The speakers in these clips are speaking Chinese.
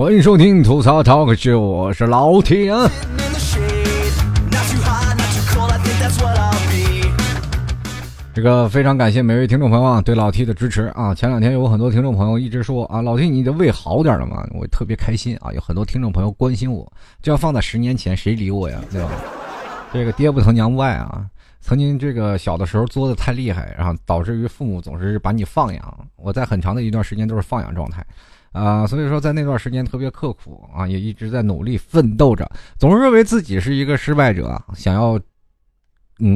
欢迎收听吐槽 Talk Show， 我是老铁。这个非常感谢每位听众朋友啊对老 T 的支持啊！前两天有很多听众朋友一直说啊，老 T 你的胃好点了吗？我特别开心啊，有很多听众朋友关心我，这要放在10年前谁理我呀，对吧？这个爹不疼娘不爱啊，曾经这个小的时候作得太厉害，然后导致于父母总是把你放养，我在很长的一段时间都是放养状态啊，所以说在那段时间特别刻苦啊，也一直在努力奋斗着，总是认为自己是一个失败者，想要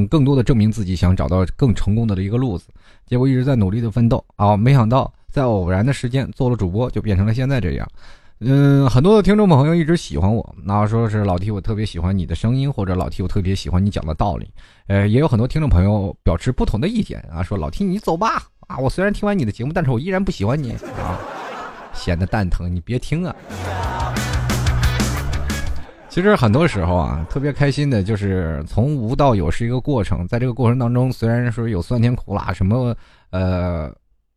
更多的证明自己，想找到更成功的一个路子，结果一直在努力的奋斗啊，没想到在偶然的时间做了主播，就变成了现在这样。很多的听众朋友一直喜欢我，那说是老 T 我特别喜欢你的声音，或者老 T 我特别喜欢你讲的道理。也有很多听众朋友表示不同的意见啊，说老 T 你走吧啊，我虽然听完你的节目，但是我依然不喜欢你啊，显得蛋疼，你别听啊。其实很多时候啊，特别开心的就是从无到有是一个过程，在这个过程当中，虽然说有酸甜苦辣什么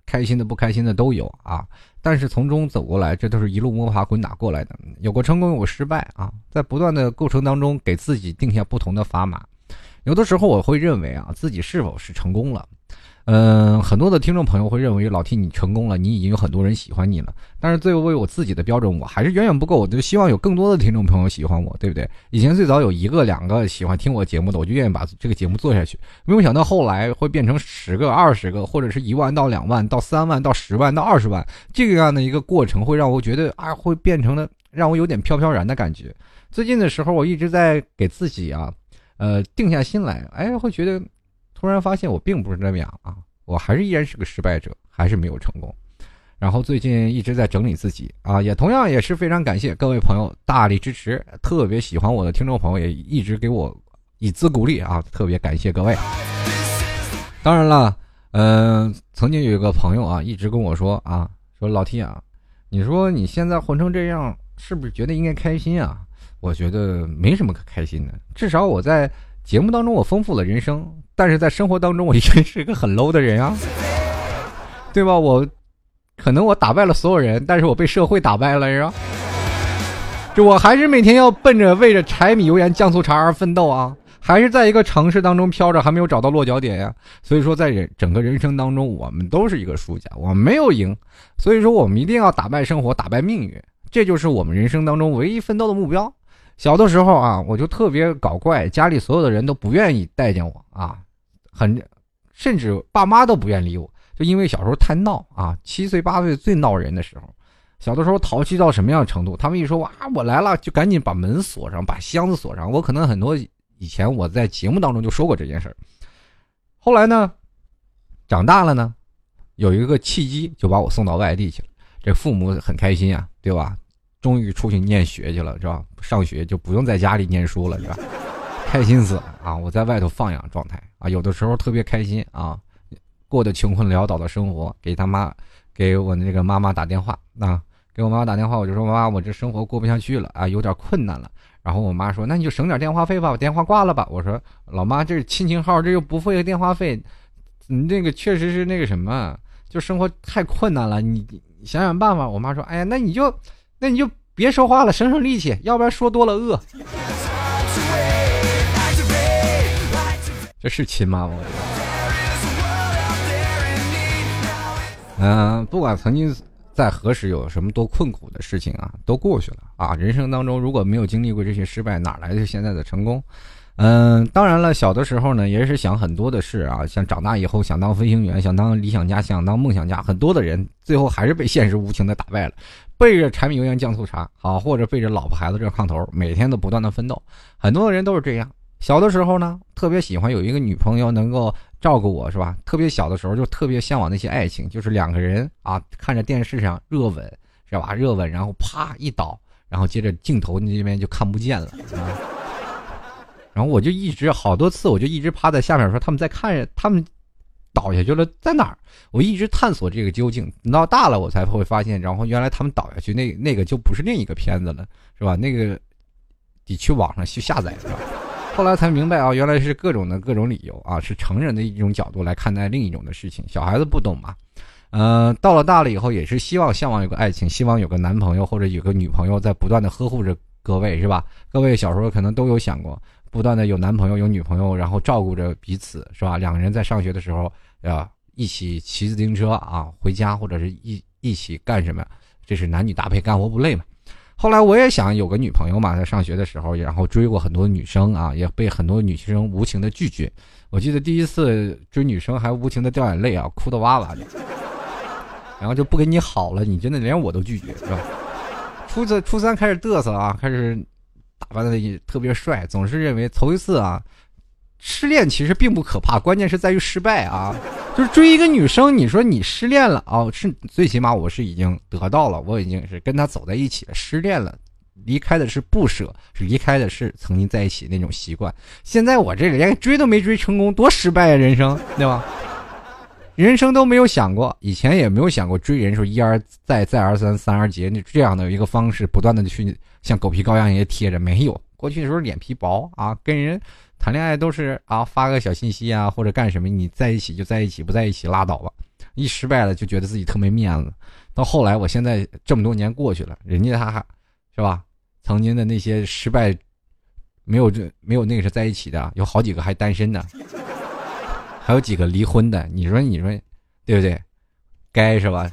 开心的不开心的都有啊，但是从中走过来，这都是一路摸爬滚打过来的，有过成功有失败啊，在不断的过程当中给自己定下不同的砝码。有的时候我会认为啊，自己是否是成功了，很多的听众朋友会认为老 T 你成功了，你已经有很多人喜欢你了，但是最为我自己的标准我还是远远不够，我就希望有更多的听众朋友喜欢我，对不对？以前最早有1个2个喜欢听我节目的，我就愿意把这个节目做下去，没有想到后来会变成10个20个，或者是1万到2万到3万到10万到20万，这个样的一个过程会让我觉得啊，会变成了让我有点飘飘然的感觉。最近的时候我一直在给自己啊定下心来，哎，会觉得突然发现我并不是那样啊，我还是依然是个失败者，还是没有成功。然后最近一直在整理自己啊，也同样也是非常感谢各位朋友大力支持，特别喜欢我的听众朋友也一直给我以资鼓励啊，特别感谢各位。当然了，曾经有一个朋友啊，一直跟我说啊，说老 T 啊，你说你现在混成这样，是不是觉得应该开心啊？我觉得没什么可开心的，至少我在节目当中我丰富了人生，但是在生活当中我已经是一个很 low 的人啊，对吧？我可能我打败了所有人，但是我被社会打败了呀，这我还是每天要奔着为着柴米油盐酱醋茶而奋斗啊，还是在一个城市当中飘着，还没有找到落脚点呀。所以说在整个人生当中我们都是一个输家，我们没有赢，所以说我们一定要打败生活，打败命运，这就是我们人生当中唯一奋斗的目标。小的时候啊，我就特别搞怪，家里所有的人都不愿意待见我啊，甚至爸妈都不愿理我，就因为小时候太闹啊，7岁8岁最闹人的时候。小的时候淘气到什么样的程度？他们一说哇我来了，就赶紧把门锁上，把箱子锁上。我可能很多以前我在节目当中就说过这件事儿。后来呢，长大了呢，有一个契机就把我送到外地去了，这父母很开心啊，对吧？终于出去念学去了，是吧？上学就不用在家里念书了，是吧？开心死了啊！我在外头放养状态啊，有的时候特别开心啊，过得穷困潦倒的生活。给我那个妈妈打电话啊，给我妈妈打电话，我就说妈，我这生活过不下去了啊，有点困难了。然后我妈说，那你就省点电话费吧，我电话挂了吧。我说老妈，这是亲情号，这又不费电话费，你那个确实是那个什么，就生活太困难了，你想想办法。我妈说，哎呀，那你就别说话了，省省力气，要不然说多了饿。这是亲妈吗？不管曾经在何时有什么多困苦的事情啊，都过去了啊。人生当中如果没有经历过这些失败，哪来的现在的成功？当然了，小的时候呢也是想很多的事啊，像长大以后想当飞行员，想当理想家，想当梦想家，很多的人最后还是被现实无情的打败了，背着柴米油盐酱醋茶啊，或者背着老婆孩子热炕头，每天都不断的奋斗。很多的人都是这样。小的时候呢特别喜欢有一个女朋友能够照顾我，是吧？特别小的时候就特别向往那些爱情，就是2个人啊看着电视上热吻，是吧？热吻然后啪一倒，然后接着镜头那边就看不见了啊。然后我就一直好多次，我就一直趴在下面说他们在看着，他们倒下去了在哪儿？我一直探索这个究竟，等到大了我才会发现，然后原来他们倒下去那个就不是另一个片子了，是吧？那个得去网上去下载，是吧？后来才明白啊，原来是各种理由啊，是成人的一种角度来看待另一种的事情，小孩子不懂嘛。到了大了以后也是向往有个爱情，希望有个男朋友或者有个女朋友在不断的呵护着各位，是吧？各位小时候可能都有想过，不断的有男朋友有女朋友，然后照顾着彼此，是吧？两个人在上学的时候一起骑自行车啊，回家或者是一起干什么，这是男女搭配干活不累嘛。后来我也想有个女朋友嘛，在上学的时候，然后追过很多女生啊，也被很多女生无情的拒绝。我记得第一次追女生还无情的掉眼泪啊，哭得哇哇的。然后就不跟你好了，你真的连我都拒绝，是吧？初三开始嘚瑟啊，开始打扮的特别帅，总是认为头一次啊，失恋其实并不可怕，关键是在于失败啊。就是追一个女生，你说你失恋了啊，是最起码我是已经得到了，我已经是跟她走在一起了，失恋了，离开的是不舍，是离开的是曾经在一起那种习惯。现在我这连追都没追成功，多失败啊人生，对吧？人生都没有想过，以前也没有想过追人，说一而再再而三三而竭这样的一个方式，不断的去像狗皮膏药一样贴着，没有。过去的时候脸皮薄啊，跟人谈恋爱都是啊发个小信息啊或者干什么，你在一起就在一起，不在一起拉倒吧。一失败了就觉得自己特没面子。到后来我现在这么多年过去了，人家他是吧，曾经的那些失败没有那个是在一起的，有好几个还单身的。还有几个离婚的，你说，对不对？该是吧？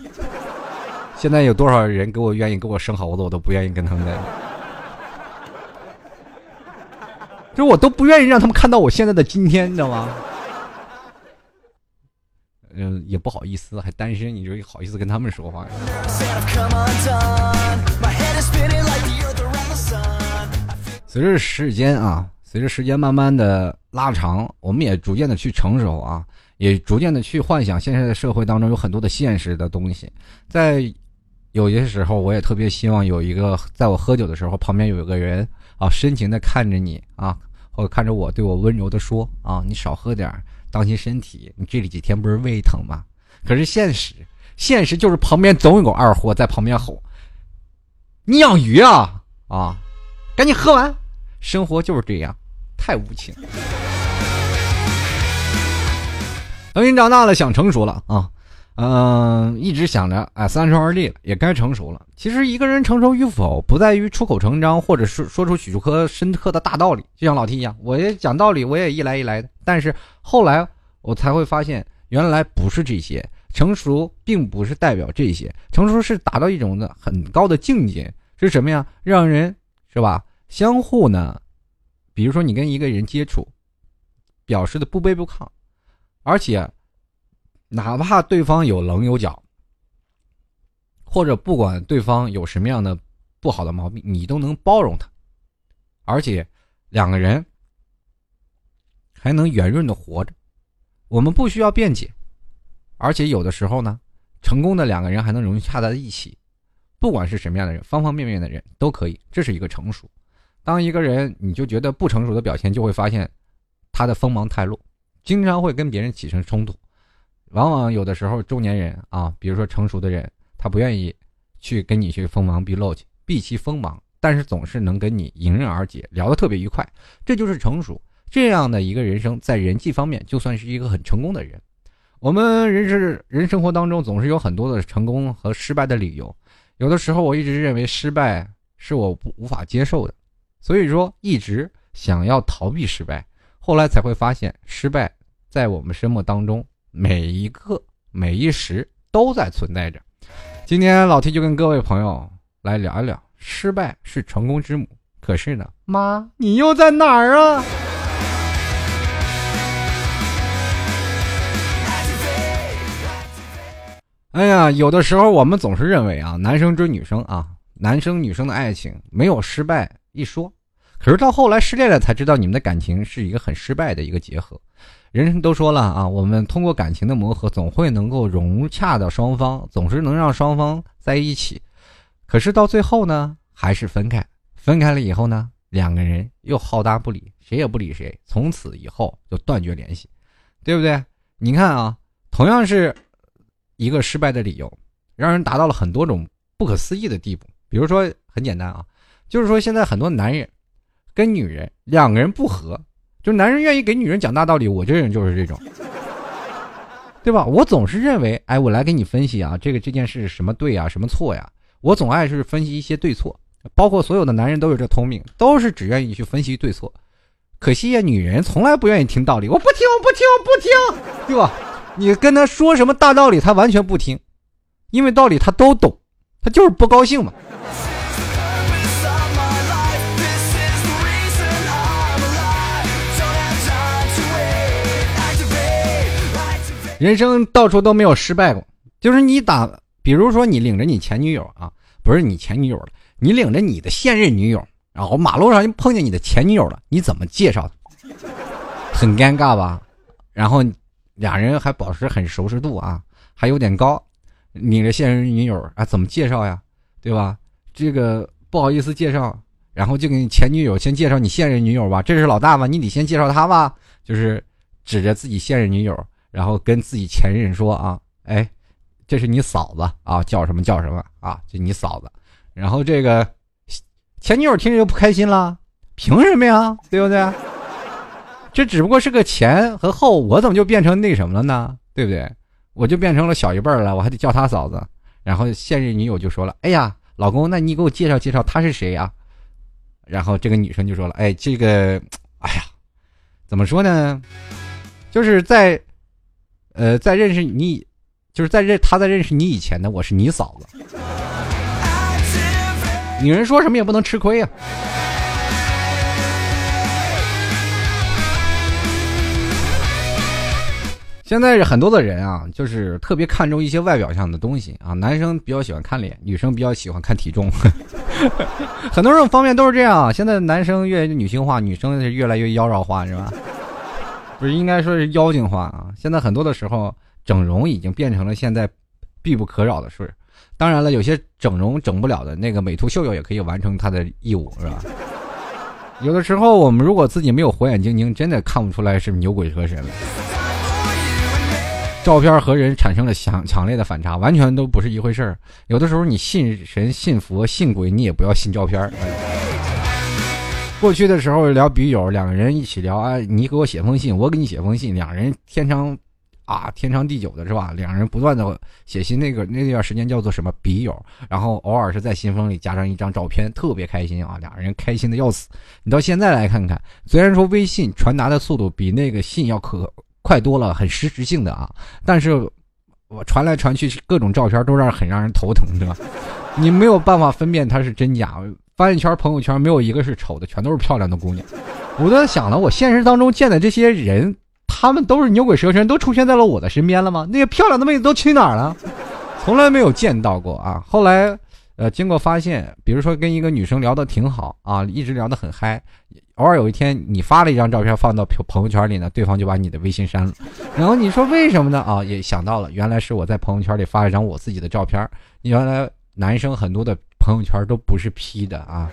现在有多少人给我愿意给我生猴子，我都不愿意跟他们在一起，就我都不愿意让他们看到我现在的今天，你知道吗？也不好意思，还单身，你就好意思跟他们说话？随着时间啊。随着时间慢慢的拉长，我们也逐渐的去成熟啊，也逐渐的去幻想现在的社会当中有很多的现实的东西。在有些时候，我也特别希望有一个，在我喝酒的时候，旁边有一个人啊，深情的看着你啊，或者看着我，对我温柔的说啊，你少喝点，当心身体，你这里几天不是胃疼吗？可是现实就是旁边总有个二货在旁边吼，你养鱼啊，赶紧喝完。生活就是这样。太无情。等你长大了，想成熟了啊，一直想着啊，32立了，也该成熟了。其实一个人成熟与否，不在于出口成章，或者是说出许多深刻的大道理。就像老 T 一样，我也讲道理，我也一来一来的。但是后来我才会发现，原来不是这些，成熟并不是代表这些，成熟是达到一种的很高的境界，是什么呀？让人是吧，相互呢。比如说你跟一个人接触，表示的不卑不亢，而且哪怕对方有棱有角，或者不管对方有什么样的不好的毛病，你都能包容他，而且两个人还能圆润的活着，我们不需要辩解，而且有的时候呢，成功的两个人还能融洽在一起，不管是什么样的人，方方面面的人都可以，这是一个成熟。当一个人你就觉得不成熟的表现，就会发现他的锋芒太露，经常会跟别人起身冲突。往往有的时候中年人啊，比如说成熟的人，他不愿意去跟你去锋芒毕露去避其锋芒，但是总是能跟你迎刃而解，聊得特别愉快，这就是成熟。这样的一个人生在人际方面就算是一个很成功的人。我们人生活当中总是有很多的成功和失败的理由，有的时候我一直认为失败是我无法接受的，所以说一直想要逃避失败，后来才会发现失败在我们生活当中每一时都在存在着。今天老 T 就跟各位朋友来聊一聊，失败是成功之母，可是呢，妈，你又在哪儿啊？哎呀，有的时候我们总是认为啊，男生追女生啊，男生女生的爱情没有失败一说，可是到后来失恋了才知道，你们的感情是一个很失败的一个结合。人都说了啊，我们通过感情的磨合，总会能够融洽的双方，总是能让双方在一起。可是到最后呢，还是分开。分开了以后呢，两个人又好搭不理，谁也不理谁，从此以后就断绝联系，对不对？你看啊，同样是一个失败的理由，让人达到了很多种不可思议的地步。比如说，很简单啊。就是说现在很多男人跟女人两个人不合，就是男人愿意给女人讲大道理，我这人就是这种，对吧？我总是认为，哎，我来给你分析啊，这件事什么对啊，什么错呀？我总爱是分析一些对错，包括所有的男人都有这通病，都是只愿意去分析对错。可惜呀，女人从来不愿意听道理，我不听，我不听，我不听，对吧？你跟她说什么大道理，她完全不听，因为道理她都懂，她就是不高兴嘛。人生到处都没有失败过，就是比如说你领着你前女友啊，不是你前女友了，你领着你的现任女友，然后马路上就碰见你的前女友了，你怎么介绍她？很尴尬吧？然后俩人还保持很熟识度啊，还有点高，领着现任女友啊，怎么介绍呀？对吧？这个不好意思介绍，然后就给你前女友先介绍你现任女友吧，这是老大吧，你得先介绍她吧，就是指着自己现任女友。然后跟自己前任说啊，哎，这是你嫂子啊，叫什么叫什么啊，就你嫂子。然后这个前女友听着就不开心了，凭什么呀，对不对？这只不过是个前和后，我怎么就变成那什么了呢？对不对？我就变成了小一辈了，我还得叫她嫂子。然后现任女友就说了，哎呀，老公，那你给我介绍介绍她是谁呀？然后这个女生就说了，哎，这个，哎呀，怎么说呢？就是在认识你以前呢，我是你嫂子。女人说什么也不能吃亏啊。现在很多的人啊，就是特别看重一些外表上的东西啊，男生比较喜欢看脸，女生比较喜欢看体重，很多种方面都是这样。现在男生越女性化，女生是越来越妖娆化，是吧？不是应该说是妖精化啊！现在很多的时候，整容已经变成了现在必不可少的事。当然了，有些整容整不了的，那个美图秀秀也可以完成它的义务，是吧？有的时候我们如果自己没有火眼金睛，真的看不出来是牛鬼蛇神了。照片和人产生了强烈的反差，完全都不是一回事儿。有的时候你信神、信佛、信鬼，你也不要信照片。过去的时候聊笔友，两个人一起聊啊，你给我写封信，我给你写封信，两人天长地久的是吧？两人不断的写信，那段时间叫做什么笔友，然后偶尔是在信封里加上一张照片，特别开心啊，两人开心的要死。你到现在来看看，虽然说微信传达的速度比那个信要可快多了，很实时性的啊，但是我传来传去各种照片都很让人头疼，对吧？你没有办法分辨它是真假。翻一圈朋友圈，没有一个是丑的，全都是漂亮的姑娘。我都想了，我现实当中见的这些人，他们都是牛鬼蛇神，都出现在了我的身边了吗？那些漂亮的妹子都去哪儿了？从来没有见到过啊！后来，经过发现，比如说跟一个女生聊得挺好啊，一直聊得很嗨，偶尔有一天你发了一张照片放到朋友圈里呢，对方就把你的微信删了。然后你说为什么呢？啊，也想到了，原来是我在朋友圈里发一张我自己的照片，原来男生很多的朋友圈都不是 P 的啊！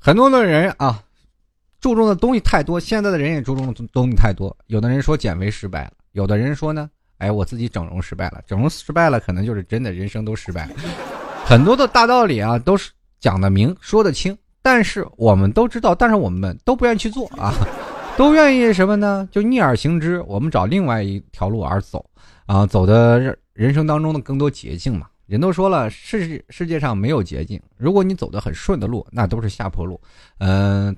很多的人啊，注重的东西太多，现在的人也注重的东西太多。有的人说减肥失败了，有的人说呢，哎，我自己整容失败了，可能就是真的人生都失败了。很多的大道理啊，都是讲得明，说得清，但是我们都知道，但是我们都不愿意去做啊。都愿意什么呢？就逆而行之，我们找另外一条路而走啊，走的人生当中的更多捷径嘛。人都说了，世界上没有捷径，如果你走的很顺的路，那都是下坡路。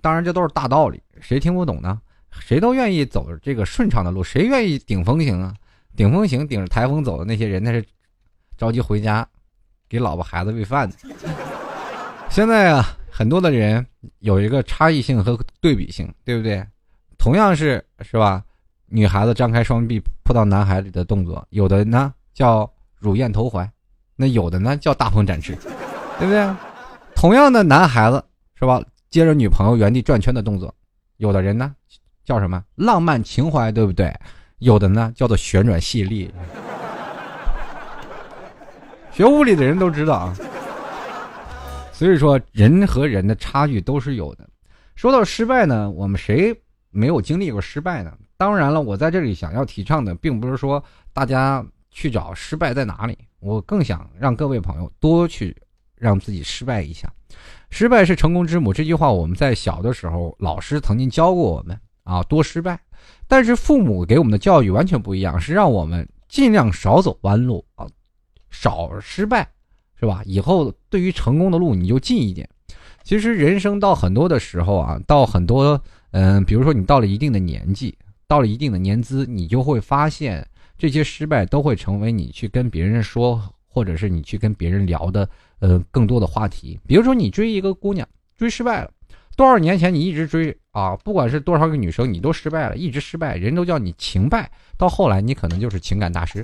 当然这都是大道理，谁听不懂呢？谁都愿意走这个顺畅的路，谁愿意顶风行啊？顶风行顶着台风走的那些人，那是着急回家给老婆孩子喂饭的。现在啊，很多的人有一个差异性和对比性，对不对？同样是吧？女孩子张开双臂扑到男孩里的动作，有的呢叫乳燕投怀，那有的呢叫大鹏展翅，对不对？同样的男孩子是吧？接着女朋友原地转圈的动作，有的人呢叫什么浪漫情怀，对不对？有的呢叫做旋转吸引力。学物理的人都知道啊。所以说，人和人的差距都是有的。说到失败呢，我们谁没有经历过失败呢？当然了，我在这里想要提倡的并不是说大家去找失败在哪里，我更想让各位朋友多去让自己失败一下。失败是成功之母，这句话我们在小的时候老师曾经教过我们啊，多失败。但是父母给我们的教育完全不一样，是让我们尽量少走弯路啊，少失败，是吧？以后对于成功的路你就近一点。其实人生到很多的时候啊，到很多比如说你到了一定的年纪，到了一定的年资，你就会发现这些失败都会成为你去跟别人说，或者是你去跟别人聊的更多的话题。比如说你追一个姑娘，追失败了，多少年前你一直追啊，不管是多少个女生你都失败了，一直失败，人都叫你情败，到后来你可能就是情感大师，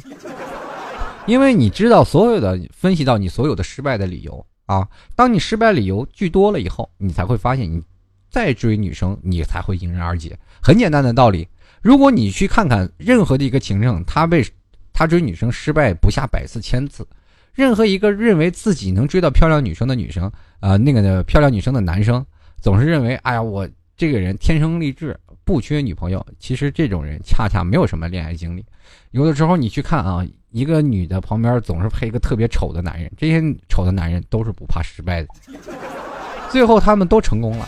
因为你知道所有的，分析到你所有的失败的理由啊。当你失败理由巨多了以后，你才会发现你再追女生你才会迎刃而解。很简单的道理，如果你去看看任何的一个情圣，他追女生失败不下百次千次，任何一个认为自己能追到漂亮女生的女生漂亮女生的男生总是认为哎呀，我这个人天生丽质，不缺女朋友。其实这种人恰恰没有什么恋爱经历。有的时候你去看啊，一个女的旁边总是配一个特别丑的男人，这些丑的男人都是不怕失败的，最后他们都成功了。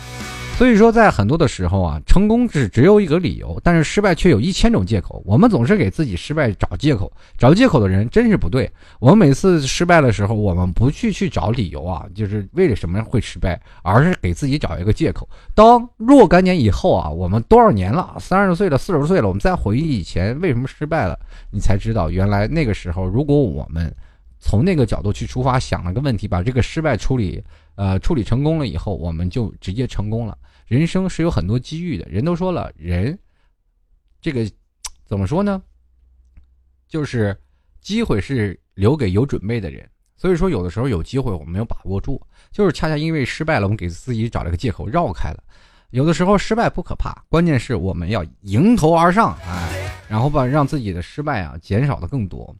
所以说在很多的时候啊，成功只有一个理由，但是失败却有1000种借口。我们总是给自己失败找借口，找借口的人真是不对。我们每次失败的时候，我们不去找理由啊，就是为了什么会失败，而是给自己找一个借口。当若干年以后啊，我们多少年了，30岁了，40岁了，我们再回忆以前为什么失败了，你才知道原来那个时候，如果我们从那个角度去出发，想了个问题，把这个失败处理成功了以后，我们就直接成功了。人生是有很多机遇的，人都说了，人这个怎么说呢，就是机会是留给有准备的人。所以说有的时候有机会我们没有把握住，就是恰恰因为失败了，我们给自己找了个借口绕开了。有的时候失败不可怕，关键是我们要迎头而上，然后让自己的失败啊减少的更多。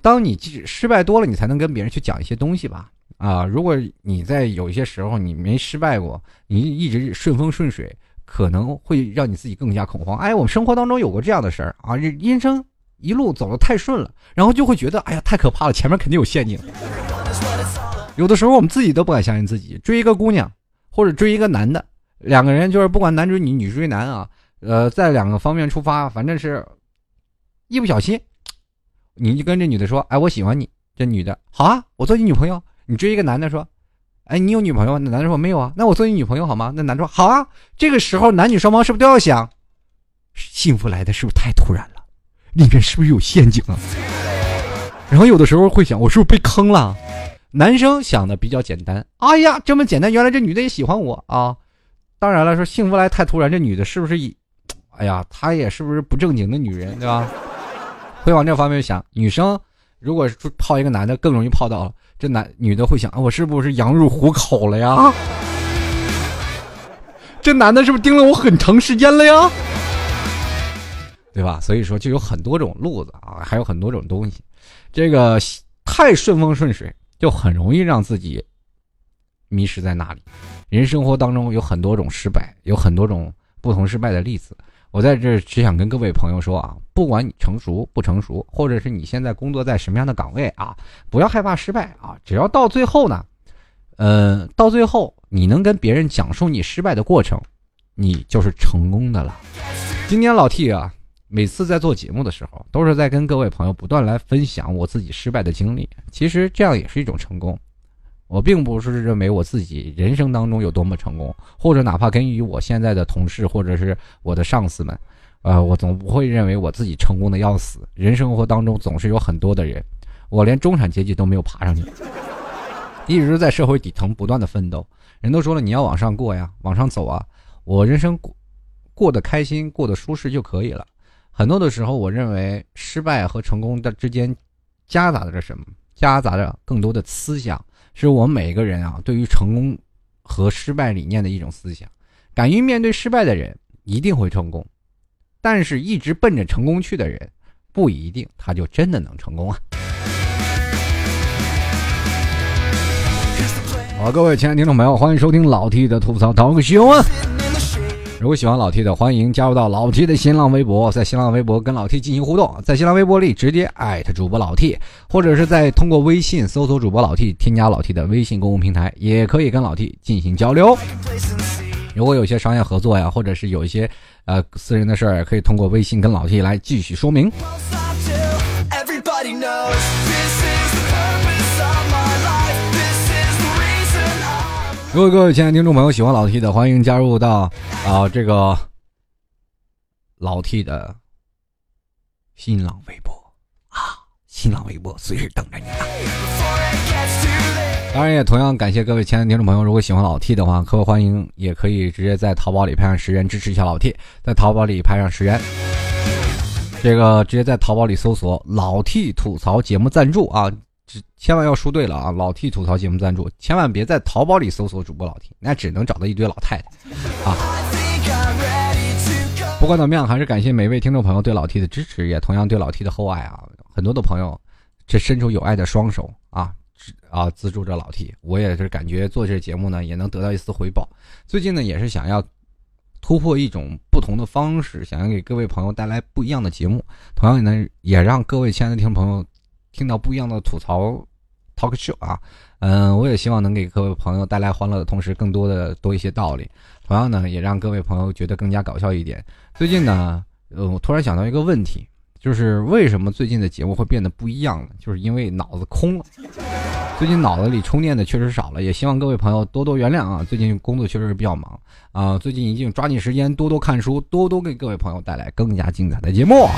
当你失败多了，你才能跟别人去讲一些东西吧。啊，如果你在有一些时候你没失败过，你一直顺风顺水，可能会让你自己更加恐慌。哎，我们生活当中有过这样的事儿啊，人生一路走得太顺了，然后就会觉得哎呀太可怕了，前面肯定有陷阱。有的时候我们自己都不敢相信自己，追一个姑娘或者追一个男的，两个人就是不管男追女，女追男啊，在两个方面出发，反正是一不小心，你就跟这女的说，哎，我喜欢你。这女的，好啊，我做你女朋友。你追一个男的说，哎，你有女朋友？那男的说没有啊。那我做你女朋友好吗？那男的说好啊。这个时候男女双方是不是都要想，幸福来的是不是太突然了？里面是不是有陷阱啊？然后有的时候会想，我是不是被坑了？男生想的比较简单，哎呀，这么简单，原来这女的也喜欢我啊。当然了，说幸福来太突然，这女的是不是哎呀，她也是不是不正经的女人，对吧？会往这方面想。女生如果是泡一个男的更容易泡到了，这女的会想，我是不是羊入虎口了呀？这男的是不是盯了我很长时间了呀？对吧？所以说就有很多种路子啊，还有很多种东西。这个太顺风顺水就很容易让自己迷失在那里。人生活当中有很多种失败，有很多种不同失败的例子。我在这只想跟各位朋友说啊，不管你成熟不成熟，或者是你现在工作在什么样的岗位啊，不要害怕失败啊，只要到最后呢，到最后你能跟别人讲述你失败的过程，你就是成功的了。今天老 T 啊，每次在做节目的时候，都是在跟各位朋友不断来分享我自己失败的经历，其实这样也是一种成功。我并不是认为我自己人生当中有多么成功，或者哪怕跟于我现在的同事或者是我的上司们，我总不会认为我自己成功的要死。人生活当中总是有很多的人，我连中产阶级都没有爬上去，一直在社会底层不断的奋斗。人都说了，你要往上过呀，往上走啊，我人生过得开心，过得舒适就可以了。很多的时候我认为失败和成功的之间夹杂着什么，夹杂着更多的思想，是我们每一个人啊对于成功和失败理念的一种思想。敢于面对失败的人一定会成功，但是一直奔着成功去的人不一定他就真的能成功啊。好，各位亲爱的听众朋友，欢迎收听老 T 的吐槽 Talk Show 啊。如果喜欢老 T 的，欢迎加入到老 T 的新浪微博，在新浪微博跟老 T 进行互动，在新浪微博里直接艾特主播老 T， 或者是在通过微信搜索主播老 T， 添加老 T 的微信公共平台，也可以跟老 T 进行交流。如果有些商业合作呀，或者是有一些私人的事儿，可以通过微信跟老 T 来继续说明。如果各位亲爱的听众朋友喜欢老 T 的，欢迎加入到这个老 T 的新浪微博啊，新浪微博随时等着你啊！当然也同样感谢各位亲爱的听众朋友，如果喜欢老 T 的话，可欢迎也可以直接在淘宝里拍上10元支持一下老 T， 在淘宝里拍上10元，这个直接在淘宝里搜索老 T 吐槽节目赞助啊。千万要输对了啊！老 T 吐槽节目赞助，千万别在淘宝里搜索主播老 T， 那只能找到一堆老太太啊！不管怎么样，还是感谢每位听众朋友对老 T 的支持，也同样对老 T 的厚爱啊！很多的朋友这伸出有爱的双手啊，资助着老 T， 我也是感觉做这节目呢也能得到一丝回报。最近呢也是想要突破一种不同的方式，想要给各位朋友带来不一样的节目，同样呢也让各位亲爱的听众朋友听到不一样的吐槽 talk show 啊，我也希望能给各位朋友带来欢乐的同时，更多的多一些道理，同样呢也让各位朋友觉得更加搞笑一点。最近呢，我突然想到一个问题，就是为什么最近的节目会变得不一样呢？就是因为脑子空了，最近脑子里充电的确实少了，也希望各位朋友多多原谅啊。最近工作确实是比较忙啊，最近一定抓紧时间多多看书，多多给各位朋友带来更加精彩的节目。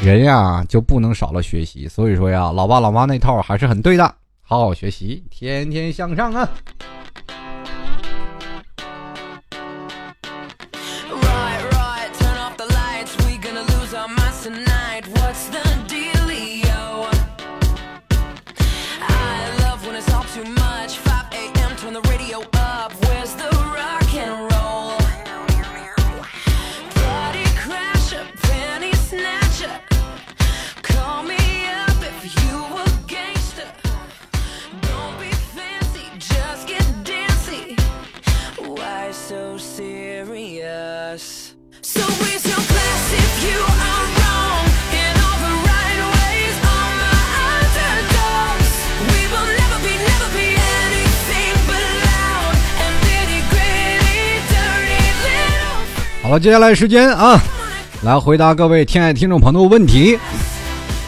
人呀就不能少了学习，所以说呀，老爸老妈那套还是很对的，好好学习，天天向上啊！好了，接下来时间啊，来回答各位亲爱的听众朋友的问题。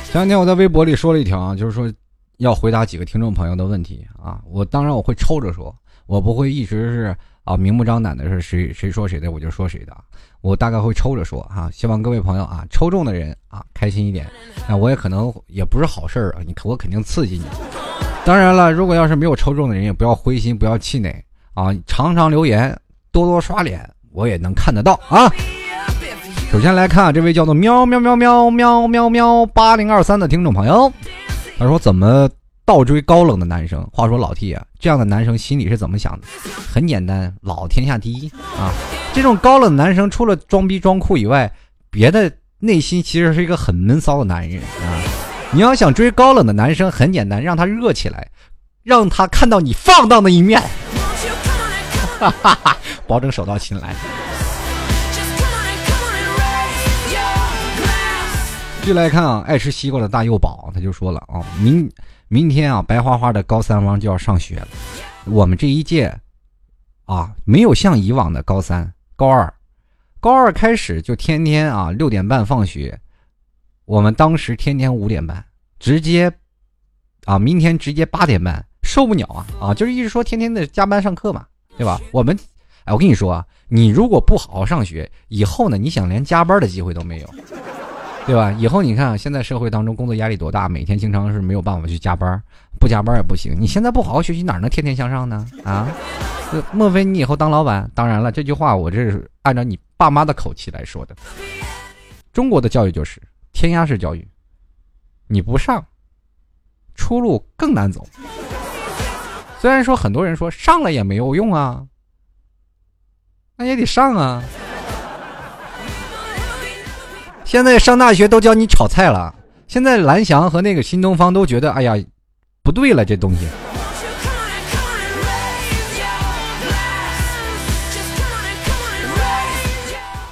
前两天我在微博里说了一条啊，就是说要回答几个听众朋友的问题啊。我当然我会抽着说，我不会一直是啊明目张胆的是谁说谁的我就说谁的，我大概会抽着说啊。希望各位朋友啊，抽中的人啊开心一点。那我也可能也不是好事儿啊，我肯定刺激你。当然了，如果要是没有抽中的人，也不要灰心，不要气馁啊，常常留言，多多刷脸。我也能看得到啊！首先来看这位叫做喵喵喵喵喵喵喵8023的听众朋友，他说怎么倒追高冷的男生？话说老 T 啊，这样的男生心里是怎么想的？很简单，老天下第一啊！这种高冷男生除了装逼装酷以外，别的内心其实是一个很闷骚的男人啊！你要想追高冷的男生，很简单，让他热起来，让他看到你放荡的一面。哈哈哈，保证手到擒来。就来看啊，爱吃西瓜的大幼宝他就说了啊，明天啊，白花花的高三汪就要上学了。我们这一届啊，没有像以往的高三、高二开始就天天啊6点半放学，我们当时天天5点半，直接啊，明天直接8点半，受不了啊！就是一直说天天的加班上课嘛。对吧？我们，我跟你说啊，你如果不好好上学，以后呢，你想连加班的机会都没有，对吧？以后你看现在社会当中工作压力多大，每天经常是没有办法去加班，不加班也不行。你现在不好好学习，哪能天天向上呢？啊，莫非你以后当老板？当然了，这句话我这是按照你爸妈的口气来说的。中国的教育就是填鸭式教育，你不上，出路更难走。虽然说很多人说上了也没有用啊，那也得上啊。现在上大学都教你炒菜了，现在蓝翔和那个新东方都觉得哎呀不对了，这东西。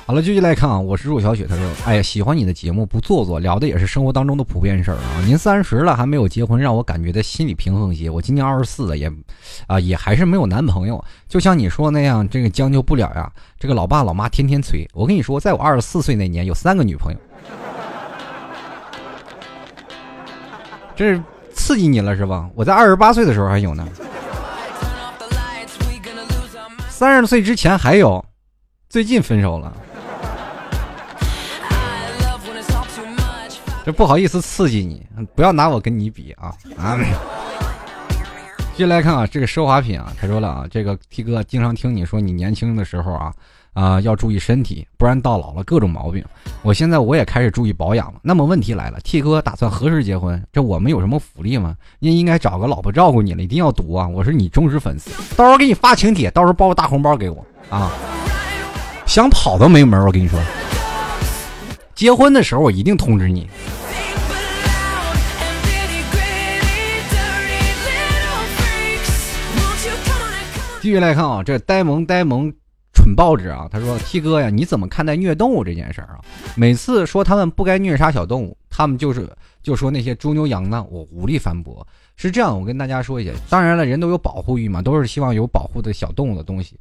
好了，继续来看啊，我是祝小雪，他说：“哎呀，喜欢你的节目，不做作，聊的也是生活当中的普遍事儿啊。您30了还没有结婚，让我感觉的心理平衡些。我今年24了，也还是没有男朋友。就像你说那样，这个将就不了呀。这个老爸老妈天天催。我跟你说，在我24岁那年，有3个女朋友，这是刺激你了是吧？我在28岁的时候还有呢，30岁之前还有，最近分手了。”这不好意思刺激你，不要拿我跟你比啊！啊，接下来看啊，这个奢华品啊，他说了啊，这个 T 哥经常听你说你年轻的时候啊，要注意身体，不然到老了各种毛病。我现在也开始注意保养了。那么问题来了 ，T 哥打算何时结婚？这我们有什么福利吗？你应该找个老婆照顾你了，一定要读啊！我是你忠实粉丝，到时候给你发请帖，到时候包个大红包给我啊！想跑都没门，我跟你说，结婚的时候我一定通知你。继续来看啊，这呆萌蠢报纸啊，他说 T 哥呀，你怎么看待虐动物这件事儿啊？每次说他们不该虐杀小动物，他们就说那些猪牛羊呢，我无力反驳。是这样，我跟大家说一下，当然了，人都有保护欲嘛，都是希望有保护的小动物的东西。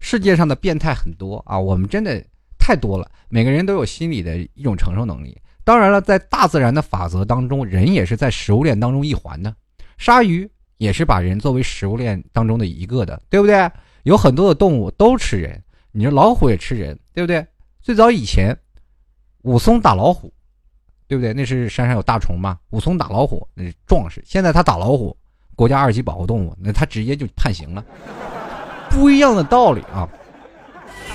世界上的变态很多啊，我们真的太多了，每个人都有心理的一种承受能力。当然了，在大自然的法则当中，人也是在食物链当中一环的，鲨鱼也是把人作为食物链当中的一个的，对不对？有很多的动物都吃人，你说老虎也吃人，对不对？最早以前武松打老虎，对不对？那是山上有大虫嘛，武松打老虎那是壮士。现在他打老虎，国家2级保护动物，那他直接就判刑了，不一样的道理啊，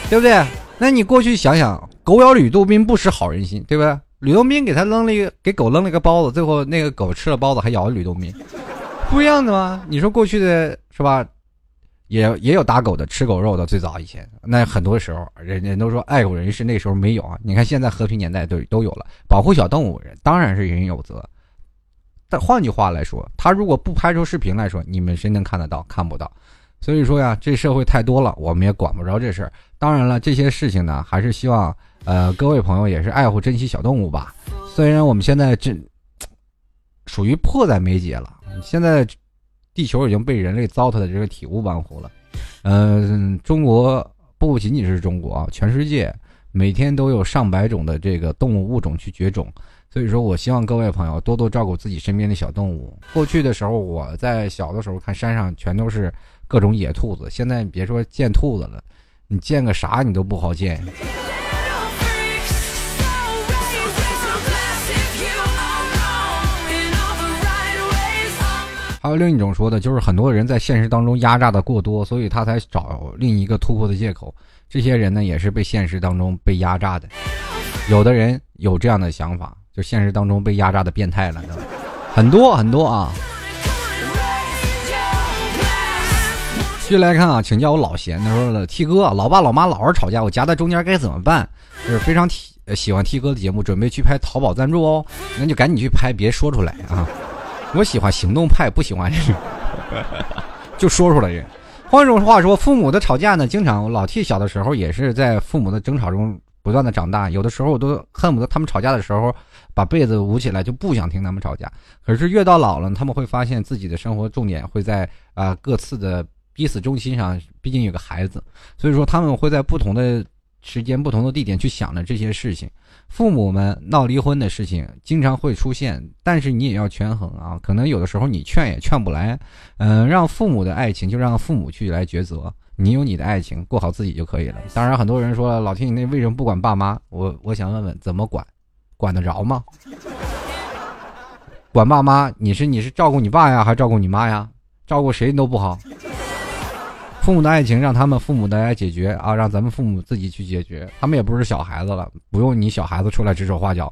对不对？那你过去想想，狗咬吕洞宾不识好人心，对不对？吕洞宾给狗扔了一个包子，最后那个狗吃了包子还咬了吕洞宾。不一样的吗？你说过去的是吧，也有打狗的，吃狗肉的，最早以前那很多时候人都说爱狗人士，那时候没有啊。你看现在和平年代都有了，保护小动物人当然是人有责，但换句话来说，他如果不拍出视频来说，你们谁能看得到？看不到。所以说呀，这社会太多了，我们也管不着这事儿。当然了，这些事情呢，还是希望各位朋友也是爱护珍惜小动物吧。虽然我们现在这属于迫在眉睫了，现在地球已经被人类糟蹋的这个体无完肤了。中国不仅仅是中国啊，全世界每天都有上百种的这个动物物种去绝种。所以说我希望各位朋友多多照顾自己身边的小动物。过去的时候，我在小的时候看山上全都是各种野兔子，现在别说见兔子了，你见个啥你都不好见。还有另一种说的就是很多人在现实当中压榨的过多，所以他才找另一个突破的借口。这些人呢也是被现实当中被压榨的，有的人有这样的想法，就现实当中被压榨的变态了，很多很多啊。继续来看啊，请叫我老闲。他说了 ，T 哥，老爸老妈老是吵架，我夹在中间该怎么办？就是非常喜欢 T 哥的节目，准备去拍淘宝赞助哦，那就赶紧去拍，别说出来啊。我喜欢行动派，不喜欢就说出来人。换一种话说，父母的吵架呢，经常老 T 小的时候也是在父母的争吵中不断的长大，有的时候我都恨不得他们吵架的时候把被子捂起来，就不想听他们吵架。可是越到老了，他们会发现自己的生活重点会在各次的彼此中心上，毕竟有个孩子，所以说他们会在不同的时间、不同的地点去想着这些事情。父母们闹离婚的事情经常会出现，但是你也要权衡啊，可能有的时候你劝也劝不来。让父母的爱情就让父母去来抉择，你有你的爱情，过好自己就可以了。当然，很多人说了，老T你那为什么不管爸妈？我想问问，怎么管？管得着吗？管爸妈，你是照顾你爸呀，还照顾你妈呀？照顾谁都不好。父母的爱情让他们父母来解决啊，让咱们父母自己去解决，他们也不是小孩子了，不用你小孩子出来指手画脚。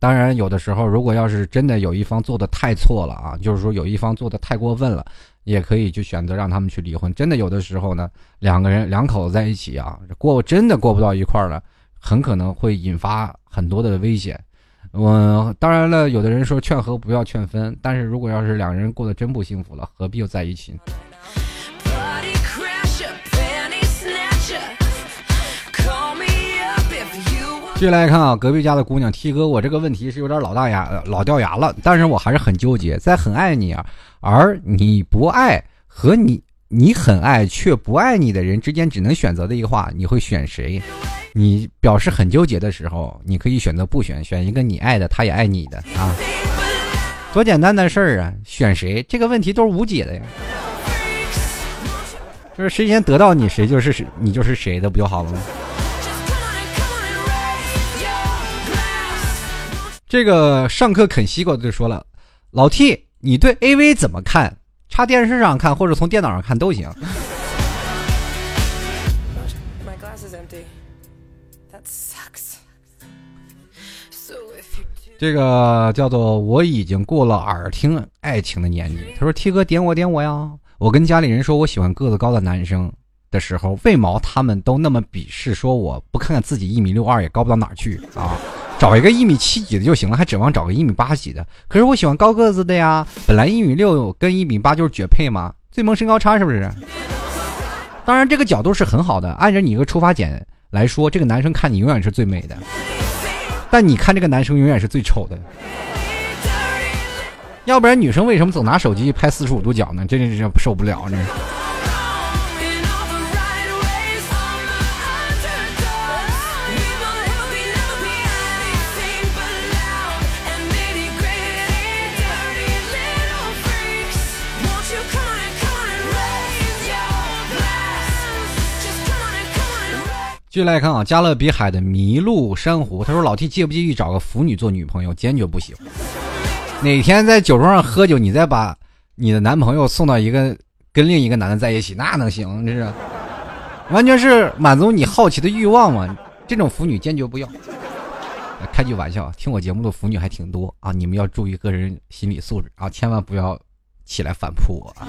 当然有的时候如果要是真的有一方做的太错了啊，就是说有一方做的太过分了，也可以去选择让他们去离婚。真的有的时候呢，两口子在一起啊，真的过不到一块儿了，很可能会引发很多的危险。当然了，有的人说劝和不要劝分，但是如果要是两人过得真不幸福了，何必又在一起？续来看啊，隔壁家的姑娘 T 哥，我这个问题是有点老掉牙了，但是我还是很纠结，在很爱你啊，而你不爱和你很爱却不爱你的人之间只能选择的一个话，你会选谁？你表示很纠结的时候，你可以选择不选，选一个你爱的，他也爱你的啊，多简单的事儿啊！选谁这个问题都是无解的呀，就是谁先得到你，谁就是你就是谁的，不就好了吗？这个上课啃西瓜就说了，老 T， 你对 AV 怎么看？插电视上看或者从电脑上看都行。这个叫做我已经过了耳听爱情的年纪。他说 T 哥点我呀，我跟家里人说我喜欢个子高的男生的时候，为毛他们都那么鄙视，说我不看看自己1.62米也高不到哪儿去啊，找一个1.7米的就行了，还指望找个1.8米的？可是我喜欢高个子的呀，本来1.6米跟1.8米就是绝配嘛，最萌身高差是不是？当然这个角度是很好的，按照你一个出发点来说，这个男生看你永远是最美的，但你看这个男生永远是最丑的。要不然女生为什么总拿手机拍45度角呢？真是受不了呢。继续来看啊，加勒比海的麋鹿珊瑚，他说老 T 介不介意找个腐女做女朋友？坚决不喜欢。哪天在酒桌上喝酒，你再把你的男朋友送到一个跟另一个男的在一起，那能行？这是完全是满足你好奇的欲望嘛？这种腐女坚决不要。开句玩笑，听我节目的腐女还挺多啊，你们要注意个人心理素质啊，千万不要起来反扑我啊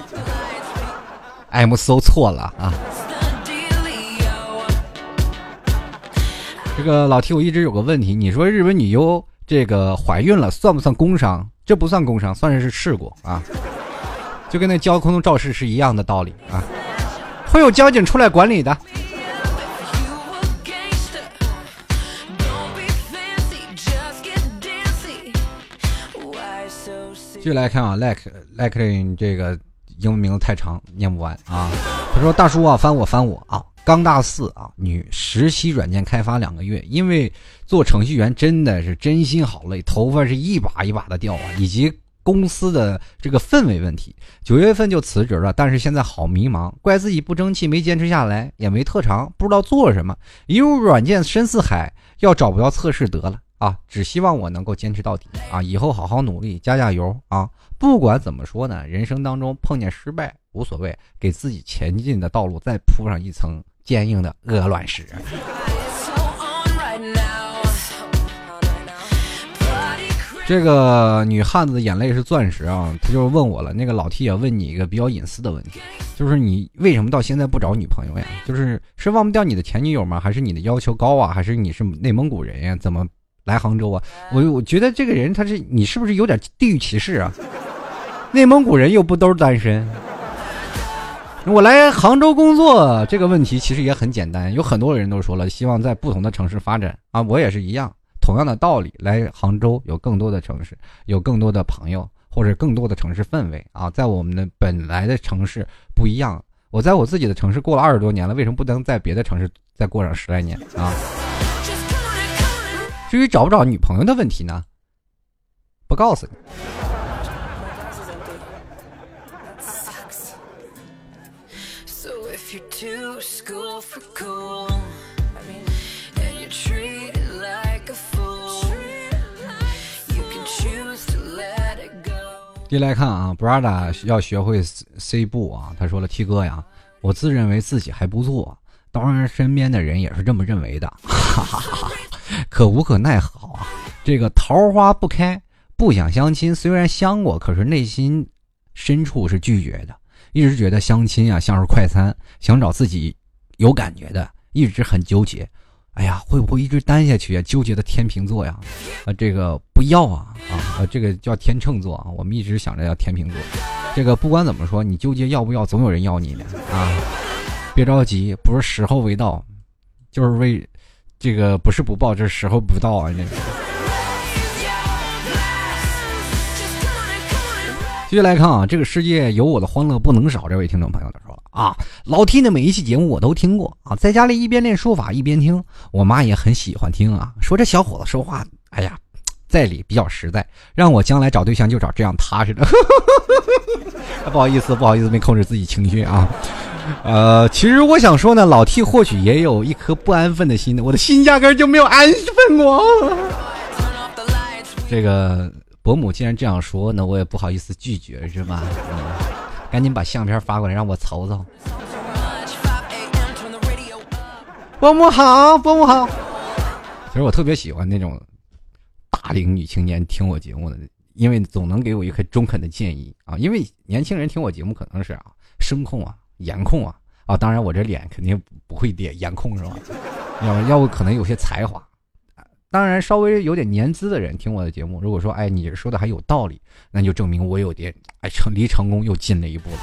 ！M 搜错了啊！这个老 T 我一直有个问题，你说日本女优这个怀孕了算不算工伤？这不算工伤，算是事故啊，就跟那交通肇事是一样的道理啊，会有交警出来管理的。继续来看啊 ，like 这个英文名字太长念不完啊，他说大叔啊，翻我啊。刚大四啊，女，实习软件开发2个月，因为做程序员真的是真心好累，头发是一把一把的掉啊，以及公司的这个氛围问题，9月份就辞职了，但是现在好迷茫，怪自己不争气，没坚持下来，也没特长，不知道做什么，一入软件深似海，要找不到测试得了啊，只希望我能够坚持到底啊，以后好好努力，加油啊！不管怎么说呢，人生当中碰见失败无所谓，给自己前进的道路再铺上一层坚硬的鹅卵石。这个女汉子的眼泪是钻石啊，她就是问我了，那个老 T 也问你一个比较隐私的问题，就是你为什么到现在不找女朋友呀？就是忘不掉你的前女友吗？还是你的要求高啊？还是你是内蒙古人呀？怎么来杭州啊？我觉得这个人你是不是有点地域歧视啊？内蒙古人又不都是单身。我来杭州工作这个问题其实也很简单，有很多人都说了，希望在不同的城市发展啊，我也是一样，同样的道理，来杭州有更多的城市，有更多的朋友，或者更多的城市氛围啊，在我们的本来的城市不一样，我在我自己的城市过了20多年了，为什么不能在别的城市再过上10来年啊？至于找不找女朋友的问题呢，不告诉你。接来看啊 ，Brada 要学会 C 步啊。他说了 ：“T 哥呀，我自认为自己还不错，当然身边的人也是这么认为的，哈哈哈哈，可无可奈何啊。这个桃花不开，不想相亲。虽然相过，可是内心深处是拒绝的。一直觉得相亲啊像是快餐，想找自己有感觉的，一直很纠结。哎呀，会不会一直单下去啊？纠结的天秤座呀，这个不要啊。”这个叫天秤座啊，我们一直想着叫天秤座。这个不管怎么说，你纠结要不要，总有人要你的啊！别着急，不是时候未到，就是为这个不是不报，这时候不到啊。这个继续来看啊，这个世界有我的欢乐不能少。这位听众朋友他说了啊，老 T 的每一期节目我都听过啊，在家里一边练书法一边听，我妈也很喜欢听啊，说这小伙子说话，哎呀，在理比较实在，让我将来找对象就找这样踏实的。不好意思，没控制自己情绪啊。其实我想说呢，老 T 或许也有一颗不安分的心，我的心压根就没有安分过。这个。伯母既然这样说，那我也不好意思拒绝，是吧？赶紧把相片发过来让我瞅瞅。伯母好。其实我特别喜欢那种大龄女青年听我节目的，因为总能给我一个中肯的建议啊。因为年轻人听我节目可能是啊声控啊颜控啊啊，当然我这脸肯定不会点颜控是吧？要不可能有些才华。当然稍微有点年资的人听我的节目，如果说哎你说的还有道理，那就证明我有点哎离成功又近了一步了。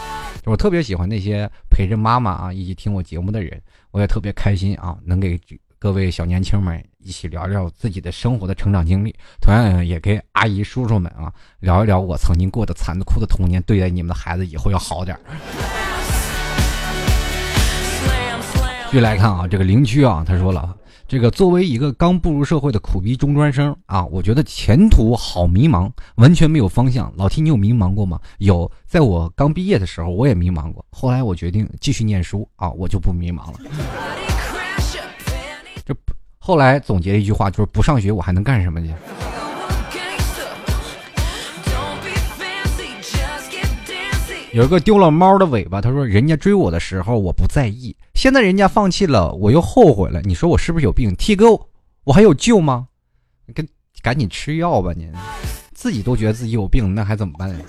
我特别喜欢那些陪着妈妈啊一起听我节目的人，我也特别开心啊，能给各位小年轻们一起聊聊自己的生活的成长经历，同样也给阿姨叔叔们啊聊一聊我曾经过的残酷的童年，对待你们的孩子以后要好点。继续来看啊，这个邻居啊他说了，这个作为一个刚步入社会的苦逼中专生啊，我觉得前途好迷茫，完全没有方向。老 T 你有迷茫过吗？有，在我刚毕业的时候我也迷茫过，后来我决定继续念书啊，我就不迷茫了。这后来总结一句话，就是不上学我还能干什么去？有一个丢了猫的尾巴，他说人家追我的时候我不在意，现在人家放弃了我又后悔了，你说我是不是有病 T 哥，我还有救吗？赶紧吃药吧，你自己都觉得自己有病那还怎么办呢？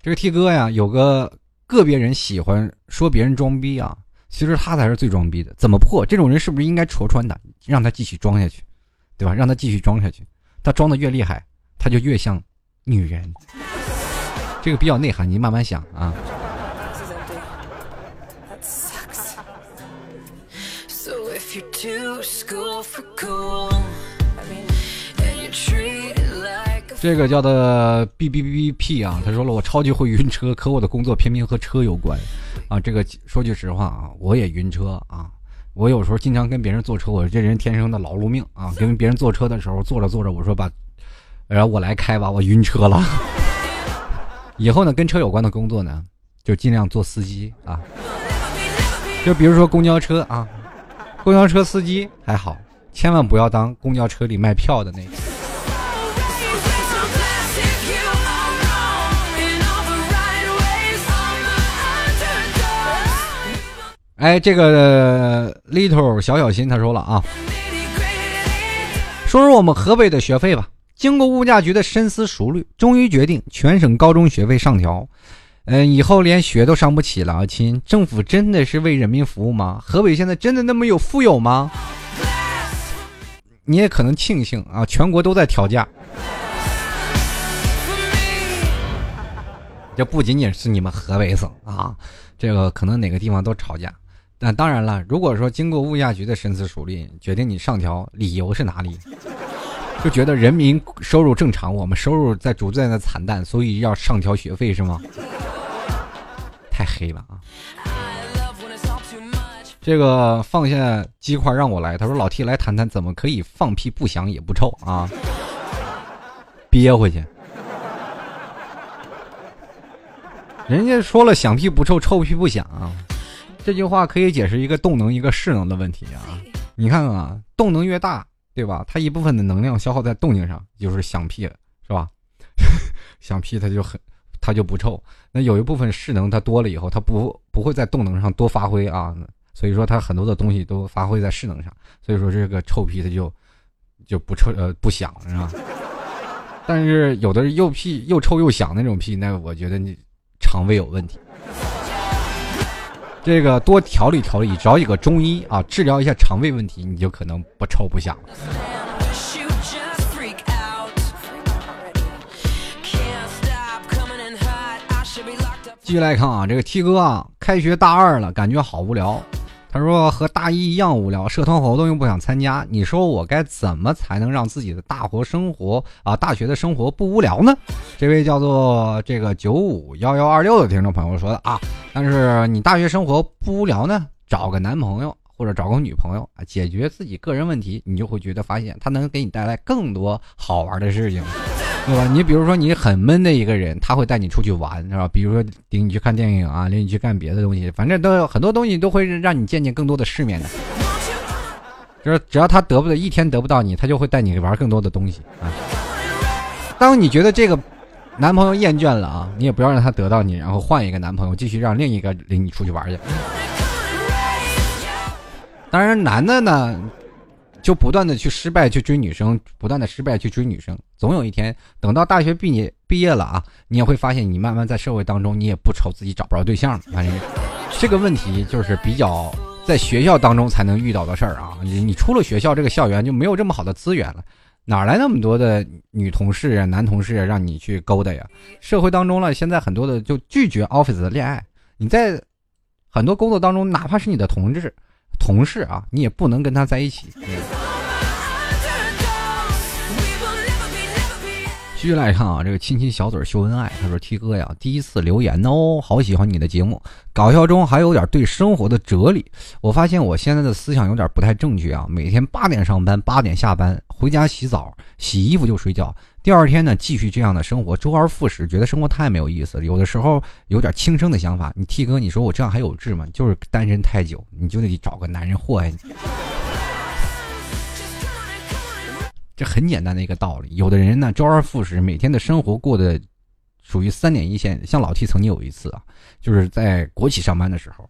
这个 T 哥呀，有个别人喜欢说别人装逼啊，其实他才是最装逼的，怎么破？这种人是不是应该戳穿他，让他继续装下去，对吧？让他继续装下去，他装的越厉害他就越像女人，这个比较内涵，你慢慢想啊。这个叫的 BBBP 啊，他说了我超级会晕车，可我的工作偏偏和车有关啊。这个说句实话啊，我也晕车啊，我有时候经常跟别人坐车，我这人天生的劳碌命啊！跟别人坐车的时候，坐着，我说然后我来开吧，我晕车了。以后呢，跟车有关的工作呢，就尽量做司机啊。就比如说公交车啊，公交车司机还好，千万不要当公交车里卖票的那个。哎，这个 little 小心他说了啊，说我们河北的学费吧，经过物价局的深思熟虑，终于决定全省高中学费上调，以后连学都上不起了啊亲，政府真的是为人民服务吗？河北现在真的那么有富有吗？你也可能庆幸啊，全国都在调价，这不仅仅是你们河北省啊，这个可能哪个地方都吵架。那当然了，如果说经过物价局的深思熟虑决定你上调，理由是哪里？就觉得人民收入正常，我们收入在逐渐的惨淡，所以要上调学费是吗？太黑了啊！这个放下鸡块让我来，他说老 T 来谈谈怎么可以放屁不响也不臭啊，憋回去。人家说了响屁不臭，臭屁不响啊，这句话可以解释一个动能一个势能的问题啊。你看看啊，动能越大，对吧？它一部分的能量消耗在动静上，就是响屁了，是吧？响屁它就不臭。那有一部分势能它多了以后，它不会在动能上多发挥啊，所以说它很多的东西都发挥在势能上，所以说这个臭屁它就不臭不响是吧？但是有的又屁又臭又响那种屁，那我觉得你肠胃有问题，这个多调理，找一个中医啊，治疗一下肠胃问题，你就可能不臭不响了。继续来看啊，这个 T 哥啊，开学大二了，感觉好无聊。他说和大一一样无聊，社团活动又不想参加，你说我该怎么才能让自己的大学的生活不无聊呢？这位叫做这个951126的听众朋友说的啊，但是你大学生活不无聊呢，找个男朋友或者找个女朋友啊，解决自己个人问题，你就会觉得发现他能给你带来更多好玩的事情。对吧？你比如说你很闷的一个人，他会带你出去玩，是吧？比如说领你去看电影啊，领你去干别的东西，反正都有很多东西都会让你见见更多的世面的。就是只要他一天得不到你，他就会带你玩更多的东西啊。当你觉得这个男朋友厌倦了啊，你也不要让他得到你，然后换一个男朋友，继续让另一个领你出去玩去。当然，男的呢，就不断的去失败去追女生，不断的失败去追女生，总有一天等到大学毕业了啊，你也会发现你慢慢在社会当中你也不愁自己找不着对象了。反正这个问题就是比较在学校当中才能遇到的事儿啊，你出了学校这个校园就没有这么好的资源了，哪来那么多的女同事啊男同事啊让你去勾搭呀？社会当中了，现在很多的就拒绝 office 的恋爱，你在很多工作当中哪怕是你的同事啊，你也不能跟他在一起。继续来看啊，这个亲亲小嘴秀恩爱，他说 T 哥呀，第一次留言哦，好喜欢你的节目，搞笑中还有点对生活的哲理。我发现我现在的思想有点不太正确啊，每天8点上班8点下班，回家洗澡洗衣服就睡觉，第二天呢继续这样的生活，周而复始，觉得生活太没有意思了，有的时候有点轻生的想法。你 T 哥，你说我这样还有治吗？就是单身太久，你就得找个男人祸害你。这很简单的一个道理。有的人呢周而复始，每天的生活过得属于3点一线。像老 T 曾经有一次啊，就是在国企上班的时候，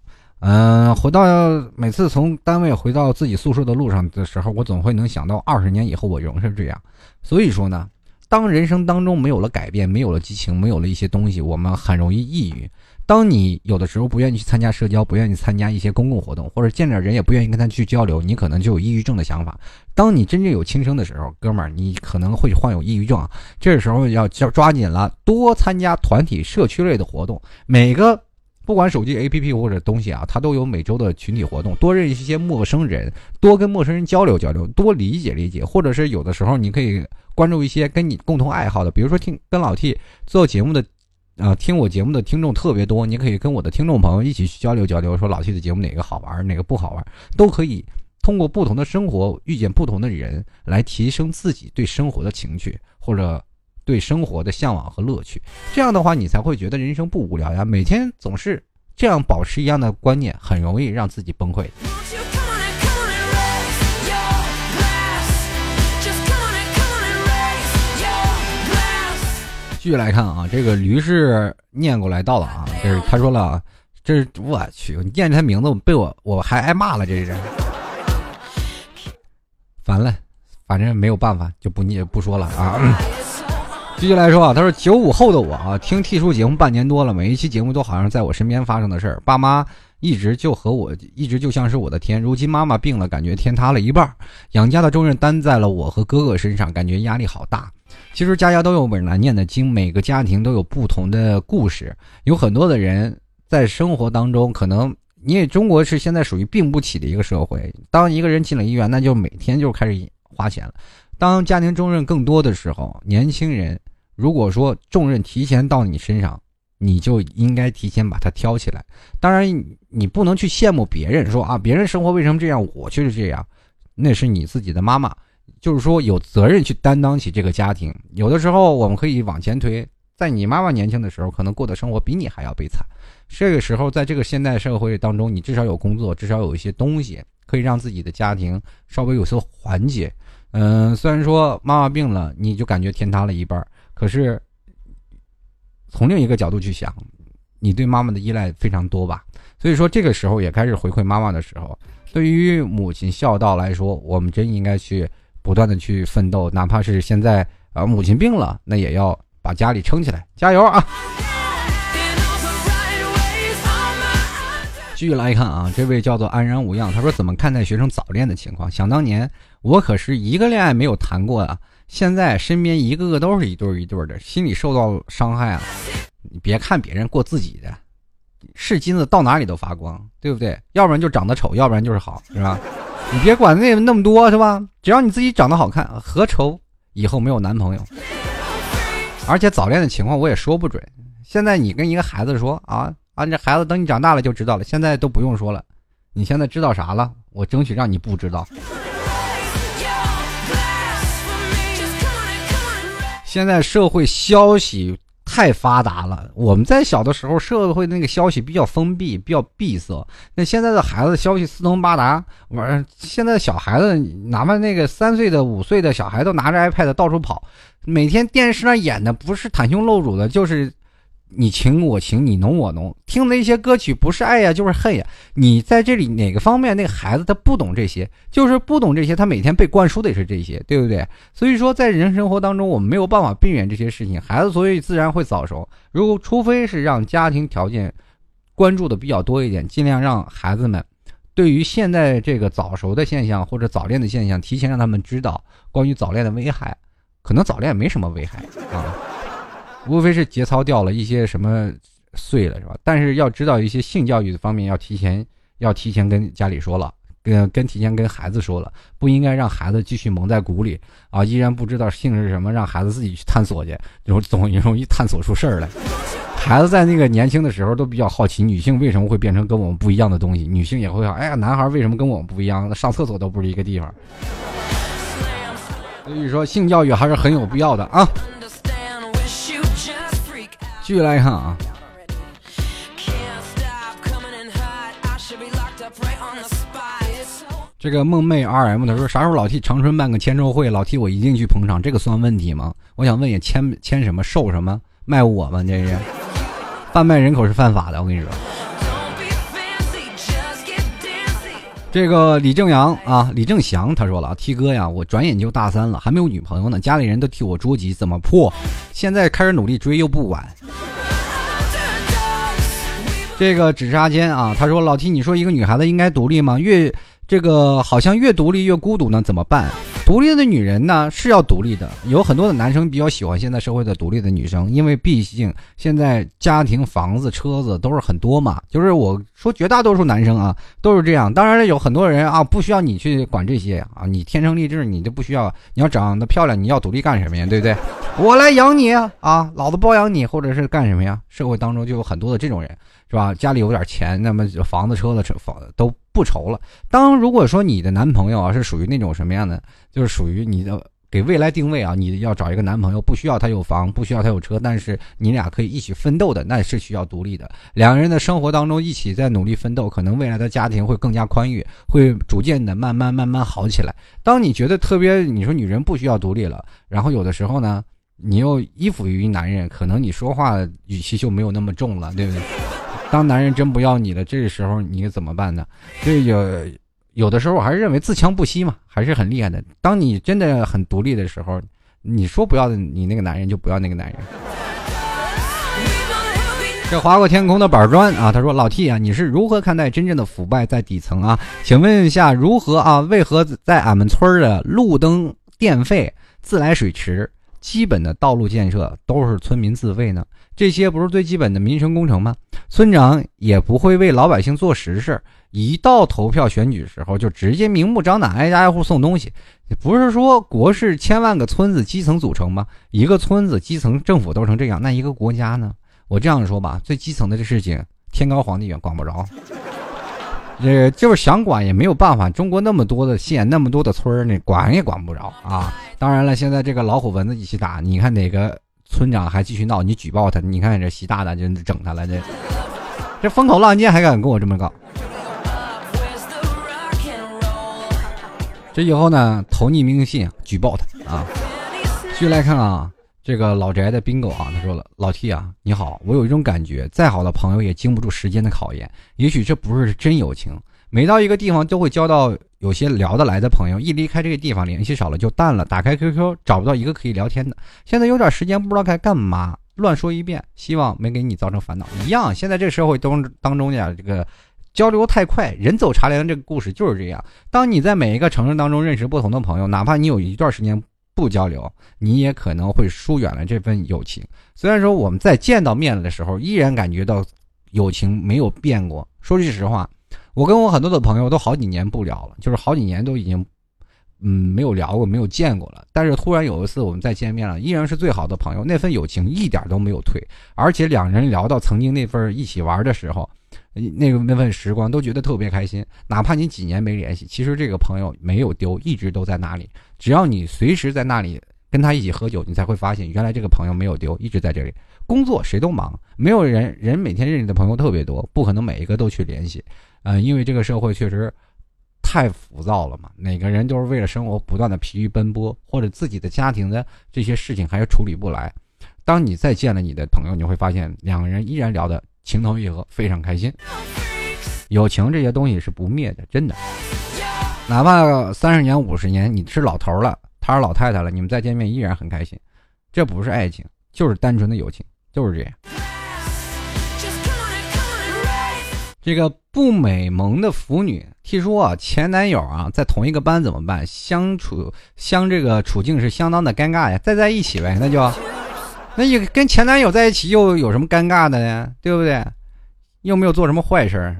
每次从单位回到自己宿舍的路上的时候，我总会能想到20年以后我仍是这样。所以说呢，当人生当中没有了改变，没有了激情，没有了一些东西，我们很容易抑郁。当你有的时候不愿意去参加社交，不愿意参加一些公共活动，或者见着人也不愿意跟他去交流，你可能就有抑郁症的想法。当你真正有轻生的时候，哥们儿，你可能会患有抑郁症啊。这时候要抓紧了，多参加团体社区类的活动。每个不管手机 APP 或者东西啊，它都有每周的群体活动，多认识一些陌生人，多跟陌生人交流交流，多理解理解，或者是有的时候你可以关注一些跟你共同爱好的，比如说跟老 T 做节目的听我节目的听众特别多，你可以跟我的听众朋友一起去交流交流，说老 T 的节目哪个好玩哪个不好玩，都可以通过不同的生活遇见不同的人来提升自己对生活的情趣，或者对生活的向往和乐趣。这样的话你才会觉得人生不无聊呀。每天总是这样保持一样的观念，很容易让自己崩溃。继续来看啊，这个驴是念过来到了啊，这是他说了，这是我去，你念他名字被我还挨骂了，这是烦了，反正没有办法就不说了啊。继续来说啊，他说95后的我啊，听 T 叔节目半年多了，每一期节目都好像在我身边发生的事儿，爸妈一直就像是我的天，如今妈妈病了，感觉天塌了一半，养家的重任担在了我和哥哥身上，感觉压力好大。其实家家都有本难念的经，每个家庭都有不同的故事，有很多的人在生活当中，可能中国是现在属于病不起的一个社会，当一个人进了医院，那就每天就开始花钱了。当家庭重任更多的时候，年轻人如果说重任提前到你身上，你就应该提前把它挑起来。当然你不能去羡慕别人，说啊别人生活为什么这样我却是这样，那是你自己的妈妈，就是说有责任去担当起这个家庭。有的时候我们可以往前推，在你妈妈年轻的时候可能过的生活比你还要悲惨，这个时候在这个现代社会当中，你至少有工作，至少有一些东西可以让自己的家庭稍微有所缓解。虽然说妈妈病了你就感觉天塌了一半，可是从另一个角度去想，你对妈妈的依赖非常多吧，所以说这个时候也开始回馈妈妈的时候，对于母亲孝道来说，我们真应该去不断的去奋斗，哪怕是现在母亲病了，那也要把家里撑起来，加油啊！继续来看啊，这位叫做安然无恙，他说怎么看待学生早恋的情况？想当年我可是一个恋爱没有谈过啊，现在身边一个个都是一对一对的，心里受到伤害了。你别看别人过自己的，是金子到哪里都发光，对不对？要不然就长得丑，要不然就是好，是吧？你别管那么多，是吧？只要你自己长得好看，何愁以后没有男朋友？而且早恋的情况我也说不准。现在你跟一个孩子说啊，这孩子等你长大了就知道了，现在都不用说了，你现在知道啥了？我争取让你不知道。现在社会消息太发达了，我们在小的时候社会那个消息比较封闭，比较闭塞。那现在的孩子消息四通八达，现在小孩子哪怕那个3岁的、5岁的小孩都拿着 iPad 到处跑，每天电视上演的不是袒胸露乳的，就是你情我情，你浓我浓，听的一些歌曲不是爱呀就是恨呀。你在这里哪个方面，那个孩子他不懂这些，就是不懂这些，他每天被灌输的也是这些，对不对？所以说在人生活当中我们没有办法避免这些事情，孩子所以自然会早熟。如果除非是让家庭条件关注的比较多一点，尽量让孩子们对于现在这个早熟的现象或者早恋的现象提前让他们知道关于早恋的危害。可能早恋没什么危害啊，无非是节操掉了一些什么碎了，是吧？但是要知道一些性教育的方面要提前跟家里说了，跟提前跟孩子说了，不应该让孩子继续蒙在鼓里啊，依然不知道性是什么，让孩子自己去探索去，总也容易探索出事儿来。孩子在那个年轻的时候都比较好奇女性为什么会变成跟我们不一样的东西，女性也会哎呀，男孩为什么跟我们不一样，上厕所都不是一个地方。所以说性教育还是很有必要的啊。继续来看啊，这个梦寐 RM 他说，啥时候老 T 长春办个签售会，老 T 我一定去捧场，这个算问题吗？我想问也签什么售什么卖我吗？这是贩卖人口是犯法的，我跟你说。这个李正祥他说了， T 哥呀，我转眼就大3了，还没有女朋友呢，家里人都替我着急，怎么破？现在开始努力追又不晚。这个纸纱间啊，他说，老 T 你说一个女孩子应该独立吗？好像越独立越孤独呢，怎么办？独立的女人呢是要独立的，有很多的男生比较喜欢现在社会的独立的女生，因为毕竟现在家庭、房子、车子都是很多嘛，就是我说绝大多数男生啊都是这样。当然有很多人啊不需要你去管这些啊，你天生丽质你就不需要，你要长得漂亮你要独立干什么呀，对不对？我来养你啊，老子包养你，或者是干什么呀？社会当中就有很多的这种人，是吧？家里有点钱，那么房子、车子都不愁了。如果说你的男朋友啊是属于那种什么样的，就是属于你的给未来定位啊，你要找一个男朋友不需要他有房，不需要他有车，但是你俩可以一起奋斗的，那是需要独立的。两个人的生活当中一起在努力奋斗，可能未来的家庭会更加宽裕，会逐渐的慢慢好起来。当你觉得特别你说女人不需要独立了，然后有的时候呢你又依附于男人，可能你说话语气就没有那么重了，对不对？当男人真不要你了，这个时候你怎么办呢？有的时候我还是认为自强不息嘛，还是很厉害的。当你真的很独立的时候，你说不要你那个男人就不要那个男人。这划过天空的板砖啊，他说，老 T 啊，你是如何看待真正的腐败在底层啊？请问一下，为何在俺们村的路灯、电费、自来水池、基本的道路建设都是村民自费呢？这些不是最基本的民生工程吗？村长也不会为老百姓做实事，一到投票选举时候就直接明目张胆挨家挨户送东西。不是说国是千万个村子基层组成吗？一个村子基层政府都成这样，那一个国家呢？我这样说吧，最基层的这事情天高皇帝远，管不着。就是想管也没有办法，中国那么多的县，那么多的村，你管也管不着啊。当然了，现在这个老虎蚊子一起打，你看哪个村长还继续闹，你举报他，你看这习大大就整他了，这风口浪尖还敢跟我这么搞。这以后呢，投匿名信举报他啊。继续来看啊，这个老宅的 bingo 啊，他说了，老 T 啊，你好，我有一种感觉，再好的朋友也经不住时间的考验，也许这不是真友情。每到一个地方都会交到有些聊得来的朋友，一离开这个地方联系少了就淡了，打开 QQ 找不到一个可以聊天的，现在有点时间不知道该干嘛，乱说一遍，希望没给你造成烦恼。一样，现在这个社会当中呀，这个交流太快，人走茶凉，这个故事就是这样。当你在每一个城市当中认识不同的朋友，哪怕你有一段时间不交流，你也可能会疏远了这份友情。虽然说我们在见到面的时候依然感觉到友情没有变过。说句实话，我跟我很多的朋友都好几年不聊了，就是好几年都已经没有聊过，没有见过了。但是突然有一次我们再见面了，依然是最好的朋友，那份友情一点都没有退，而且两人聊到曾经那份一起玩的时候，那份时光都觉得特别开心。哪怕你几年没联系，其实这个朋友没有丢，一直都在那里。只要你随时在那里跟他一起喝酒，你才会发现原来这个朋友没有丢，一直在这里。工作谁都忙，没有人每天认识的朋友特别多，不可能每一个都去联系。因为这个社会确实太浮躁了嘛，每个人都是为了生活不断的疲于奔波，或者自己的家庭的这些事情还是处理不来。当你再见了你的朋友，你会发现两个人依然聊得情投意合，非常开心。友情这些东西是不灭的，真的。哪怕30年50年，你是老头了，他是老太太了，你们再见面依然很开心，这不是爱情，就是单纯的友情，就是这样。这个不美萌的腐女听说啊，前男友啊在同一个班怎么办？这个处境是相当的尴尬呀，再在一起呗，那跟前男友在一起又有什么尴尬的呢？对不对？又没有做什么坏事。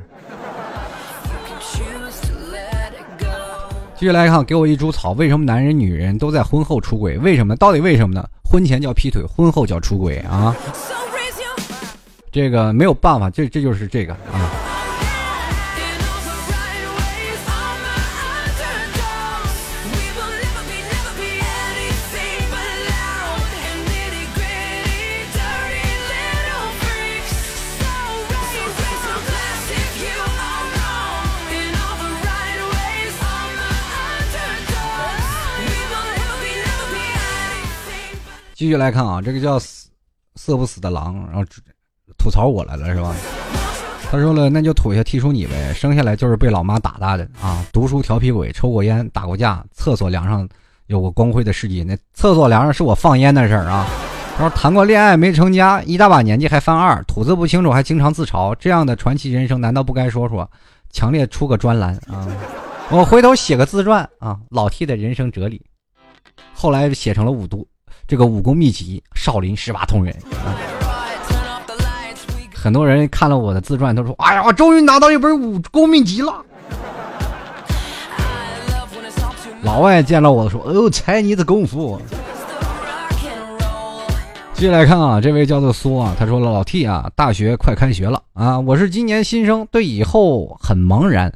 继续来看，给我一株草，为什么男人女人都在婚后出轨？为什么？到底为什么呢？婚前叫劈腿，婚后叫出轨啊！这个没有办法，这就是这个啊。继续来看啊，这个叫色不死的狼，然后吐槽我来了是吧？他说了，那就吐一下踢出你呗，生下来就是被老妈打大的啊！读书调皮鬼，抽过烟，打过架，厕所梁上有过光辉的事迹，那厕所梁上是我放烟的事儿啊！然后谈过恋爱没成家，一大把年纪还犯二，吐字不清楚还经常自嘲，这样的传奇人生难道不该说？强烈出个专栏啊！我回头写个自传啊，老 T 的人生哲理，后来写成了武功秘籍少林18铜人啊。很多人看了我的自传都说，哎呀，我终于拿到一本武功秘籍了。老外见了我说，哦，猜你的功夫。接下来看啊，这位叫做苏啊，他说了，老 T 啊，大学快开学了啊，我是今年新生，对以后很茫然。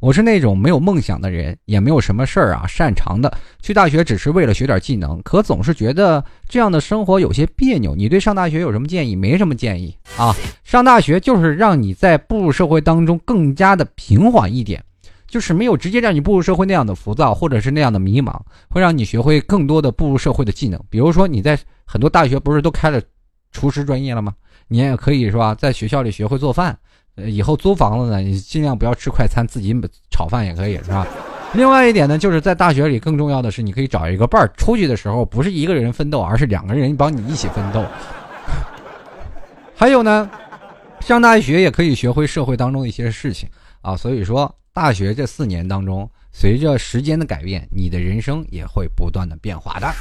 我是那种没有梦想的人，也没有什么事儿啊擅长的，去大学只是为了学点技能，可总是觉得这样的生活有些别扭。你对上大学有什么建议？没什么建议啊，上大学就是让你在步入社会当中更加的平缓一点，就是没有直接让你步入社会那样的浮躁，或者是那样的迷茫，会让你学会更多的步入社会的技能。比如说你在很多大学不是都开了厨师专业了吗？你也可以是吧，在学校里学会做饭，以后租房子呢，你尽量不要吃快餐，自己炒饭也可以，是吧？另外一点呢，就是在大学里更重要的是，你可以找一个伴儿，出去的时候不是一个人奋斗，而是两个人帮你一起奋斗。还有呢，上大学也可以学会社会当中的一些事情啊。所以说，大学这4年当中，随着时间的改变，你的人生也会不断的变化的。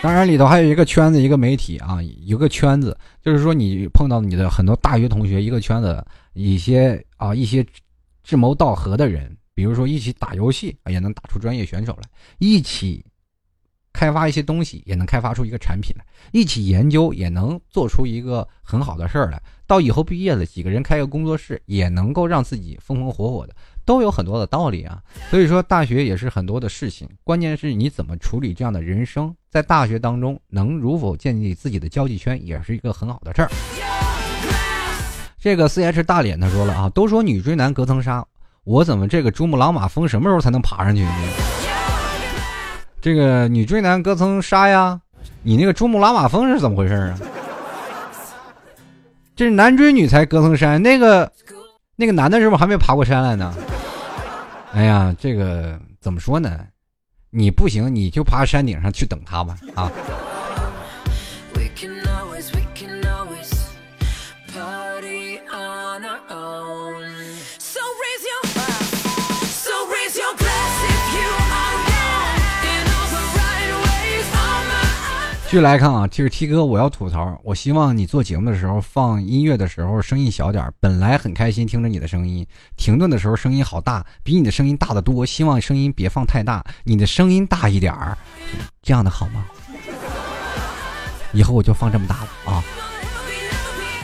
当然里头还有一个圈子，一个媒体啊，一个圈子，就是说你碰到你的很多大学同学，一个圈子，一些志谋道合的人，比如说一起打游戏也能打出专业选手来，一起开发一些东西也能开发出一个产品来，一起研究也能做出一个很好的事儿来，到以后毕业了几个人开个工作室，也能够让自己风风火火的，都有很多的道理啊。所以说大学也是很多的事情，关键是你怎么处理这样的人生，在大学当中能如否建立自己的交际圈，也是一个很好的事儿。这个 CH 大脸他说了啊，都说女追男隔层纱，我怎么这个珠穆朗玛峰什么时候才能爬上去呢？这个女追男隔层纱呀，你那个珠穆朗玛峰是怎么回事啊？这是男追女才隔层山，那个男的是不是还没爬过山来呢？哎呀，这个怎么说呢？你不行，你就爬山顶上去等他吧啊！继续来看啊，这是 T 哥，我要吐槽，我希望你做节目的时候放音乐的时候声音小点，本来很开心听着你的声音，停顿的时候声音好大，比你的声音大得多，希望声音别放太大，你的声音大一点儿，这样的好吗？以后我就放这么大了啊。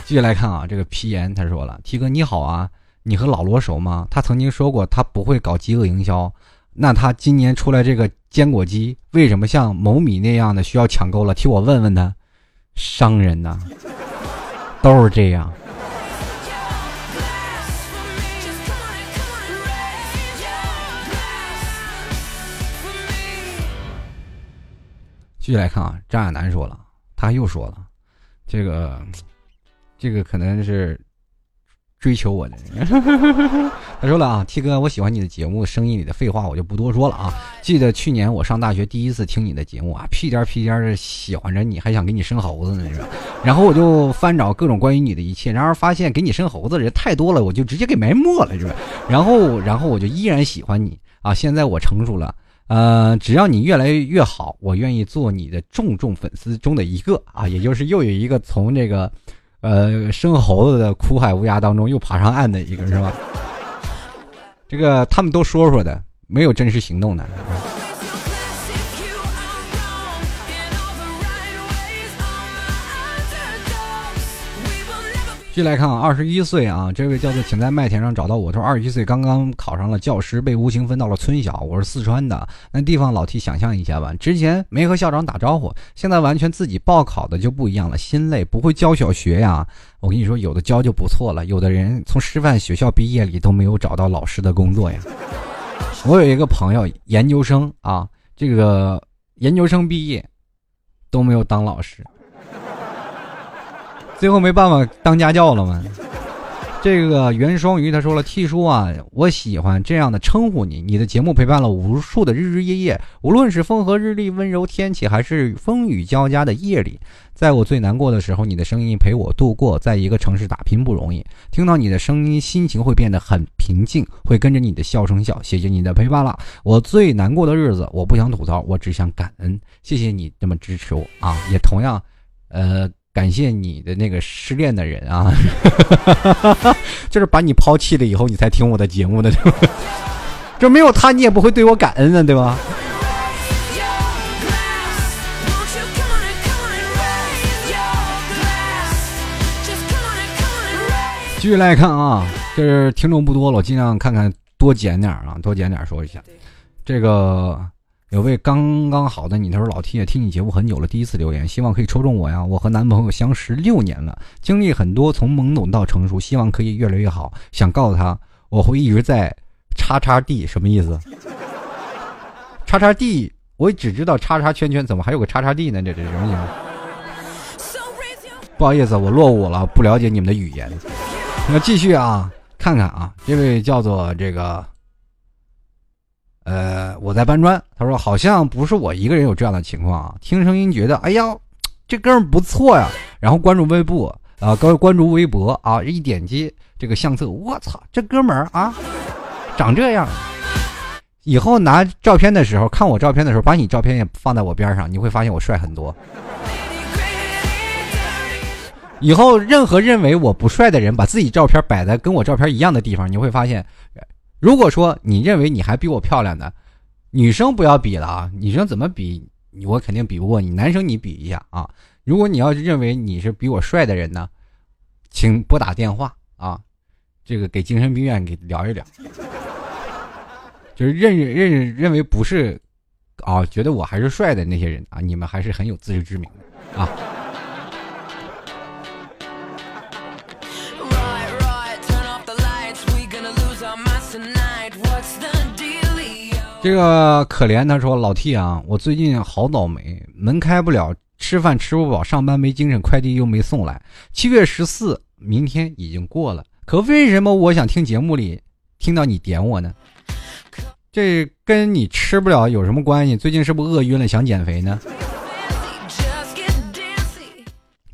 继续来看啊，这个皮炎他说了， T 哥你好啊，你和老罗熟吗？他曾经说过他不会搞饥饿营销，那他今年出来这个坚果机为什么像某米那样的需要抢购了？替我问问他。商人呐、啊，都是这样。继续来看啊，张亚楠说了，他又说了，这个可能是追求我的人。他说了啊， T 哥，我喜欢你的节目，声音里的废话我就不多说了啊。记得去年我上大学第一次听你的节目啊，屁颠屁颠的喜欢着你，还想给你生猴子呢，是吧？然后我就翻找各种关于你的一切，然而发现给你生猴子的人太多了，我就直接给埋没了，是吧？然后我就依然喜欢你啊。现在我成熟了，只要你越来越好，我愿意做你的重粉丝中的一个啊，也就是又有一个从这个生猴子的苦海无涯当中又爬上岸的一个，是吧？这个他们都说的，没有真实行动的。继续来看啊，21岁啊，这位叫做请在麦田上找到我，他说21岁刚刚考上了教师，被无情分到了村小。我是四川的，那地方老 T 想象一下吧，之前没和校长打招呼，现在完全自己报考的就不一样了，心累，不会教小学呀。我跟你说，有的教就不错了，有的人从师范学校毕业里都没有找到老师的工作呀。我有一个朋友研究生啊，这个研究生毕业都没有当老师。最后没办法当家教了嘛。这个袁双鱼他说了， T 叔啊，我喜欢这样的称呼你，你的节目陪伴了无数的日日夜夜，无论是风和日丽温柔天气，还是风雨交加的夜里，在我最难过的时候，你的声音陪我度过。在一个城市打拼不容易，听到你的声音心情会变得很平静，会跟着你的笑声笑。谢谢你的陪伴了我最难过的日子，我不想吐槽，我只想感恩，谢谢你这么支持我啊，也同样感谢你的那个失恋的人啊，就是把你抛弃了以后你才听我的节目的，对吧？就没有他你也不会对我感恩的，对吧？继续来看啊，就是听众不多了，我尽量看看多捡点啊，多捡点说一下。这个有位刚刚好的你，他说老 T 也听你节目很久了，第一次留言，希望可以抽中我呀！我和男朋友相识6年了，经历很多，从懵懂到成熟，希望可以越来越好。想告诉他，我会一直在叉叉地，什么意思？叉叉地，我只知道叉叉圈圈，怎么还有个叉叉地呢？这什么意思？不好意思，我落伍了，不了解你们的语言。那继续啊，看看啊，这位叫做这个。我在搬砖，他说好像不是我一个人有这样的情况啊，听声音觉得哎呀这哥们不错呀，然后关注微博啊，一点击这个相册，我操这哥们儿啊长这样，以后拿照片的时候看我照片的时候把你照片也放在我边上，你会发现我帅很多。以后任何认为我不帅的人把自己照片摆在跟我照片一样的地方，你会发现如果说你认为你还比我漂亮的，女生不要比了啊！女生怎么比，我肯定比不过你。男生你比一下啊！如果你要是认为你是比我帅的人呢，请拨打电话啊，这个给精神病院给聊一聊。就是认为不是啊，觉得我还是帅的那些人啊，你们还是很有自知之明的啊。这个可怜他说老 T 啊，我最近好倒霉，门开不了，吃饭吃不饱，上班没精神，快递又没送来。7月14，明天已经过了，可为什么我想听节目里听到你点我呢？这跟你吃不了有什么关系？最近是不是饿晕了想减肥呢？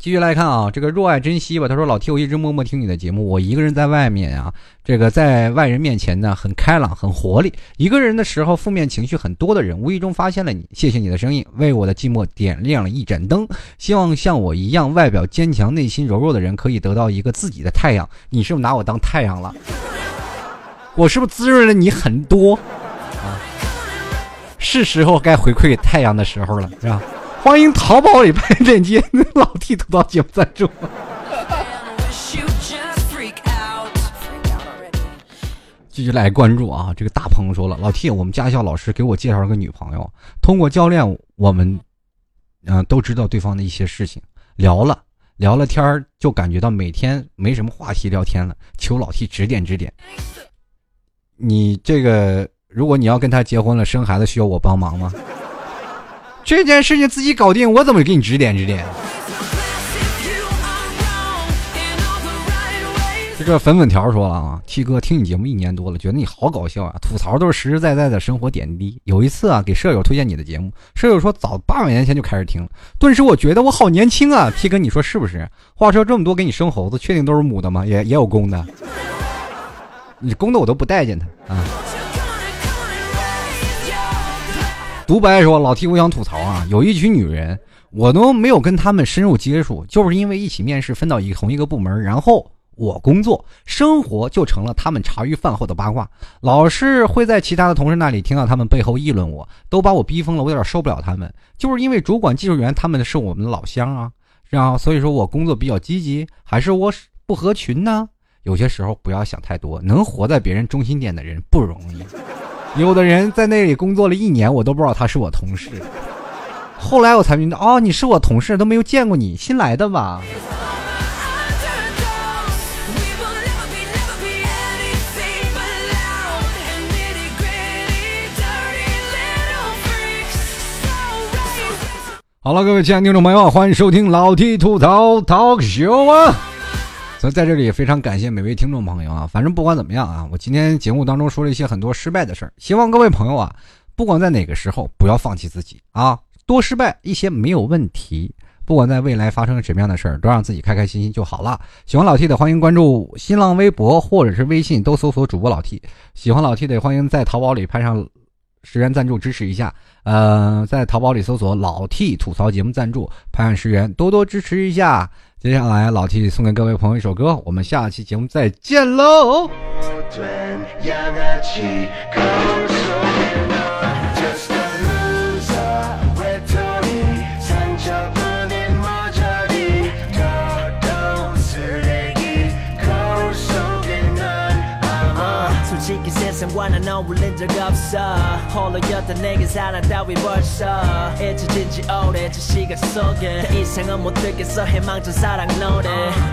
继续来看啊，这个若爱珍惜吧，他说老 T 我一直默默听你的节目，我一个人在外面啊，这个在外人面前呢很开朗很活力，一个人的时候负面情绪很多的人，无意中发现了你，谢谢你的声音为我的寂寞点亮了一盏灯，希望像我一样外表坚强内心柔弱的人可以得到一个自己的太阳。你是不是拿我当太阳了？我是不是滋润了你很多啊？是时候该回馈给太阳的时候了，是吧？欢迎淘宝里拍链接，老 T 吐槽节目赞助。继续来关注啊，这个大鹏说了，老 T， 我们驾校老师给我介绍了个女朋友，通过教练我们，都知道对方的一些事情，聊了天就感觉到每天没什么话题聊天了，求老 T 指点指点。你这个，如果你要跟他结婚了，生孩子需要我帮忙吗？这件事情自己搞定，我怎么给你指点指点？这个粉粉条说了啊 ，T 哥听你节目1年多了，觉得你好搞笑啊，吐槽都是实实在在的生活点滴。有一次啊，给舍友推荐你的节目，舍友说早800年前就开始听了，顿时我觉得我好年轻啊 ，T 哥你说是不是？话说这么多给你生猴子，确定都是母的吗？也有公的，你公的我都不待见他啊。独白说老 T 我想吐槽啊，有一群女人我都没有跟她们深入接触，就是因为一起面试分到同一个部门，然后我工作生活就成了她们茶余饭后的八卦，老是会在其他的同事那里听到她们背后议论我，都把我逼疯了，我有点受不了她们，就是因为主管技术员她们是我们的老乡啊，然后所以说我工作比较积极，还是我不合群呢？有些时候不要想太多，能活在别人中心点的人不容易。有的人在那里工作了1年，我都不知道他是我同事，后来我才明白，哦，你是我同事，都没有见过你，新来的吧。好了，各位亲爱的听众朋友，欢迎收听老 T 吐槽 Talk Show 啊！所以在这里也非常感谢每位听众朋友啊，反正不管怎么样啊，我今天节目当中说了一些很多失败的事儿，希望各位朋友啊，不管在哪个时候不要放弃自己啊，多失败一些没有问题，不管在未来发生什么样的事儿，都让自己开开心心就好了。喜欢老 T 的欢迎关注新浪微博或者是微信，都搜索主播老 T， 喜欢老 T 的欢迎在淘宝里拍上10元赞助支持一下，在淘宝里搜索老 T 吐槽节目赞助，拍上10元，多多支持一下。接下来老 T 送给各位朋友一首歌，我们下期节目再见喽。완한 너 울린 적 없어 홀로였던 내게 사랑 따위 벌써 잊혀진 지 오래 저 시간 속에 더 이상은 못 듣겠어 희망찬 사랑 노래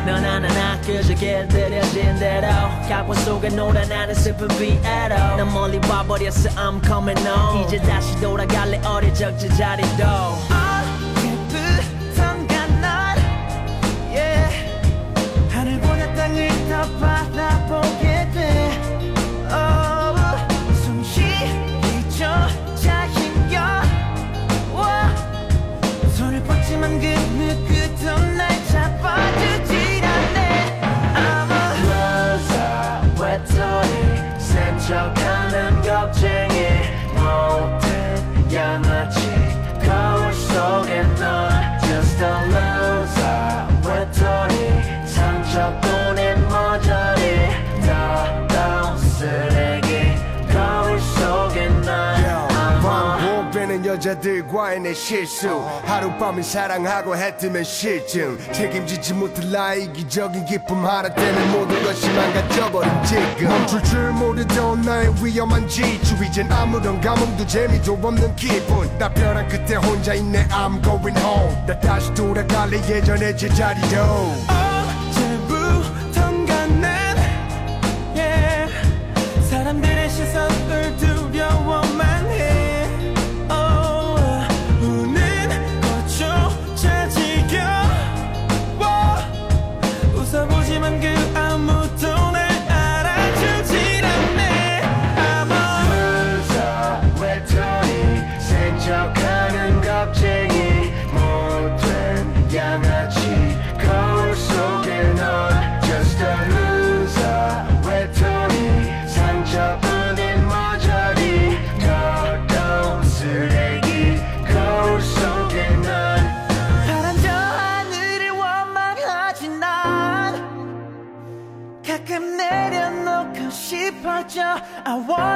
넌 하나 그저 길들여진 대로 각본 속에 노란 나는 슬픈 비애로 난 멀리 와버렸어 I'm coming home 이제 다시 돌아갈래 어릴 적 제자리도 언제부턴가 날 yeah 하늘보다 땅을 더 바라보게 돼 I'm good. 여자들과의 내 실수 하룻밤을 사랑하고 해뜨면 실증 책임지지 못할 나의 이기적인 기쁨 하나 때문에 모든 것이 망가져버린 지금 멈출 줄 모르던 나의 위험한 질주 이젠 아무런 감흥도 재미도 없는 기분 나 벼랑 끝에 혼자 있네 I'm going home 나 다시 돌아갈래 예전의 제자리로 언제부턴가 난 yeah 사람들의 시선을 두려워만 해 I want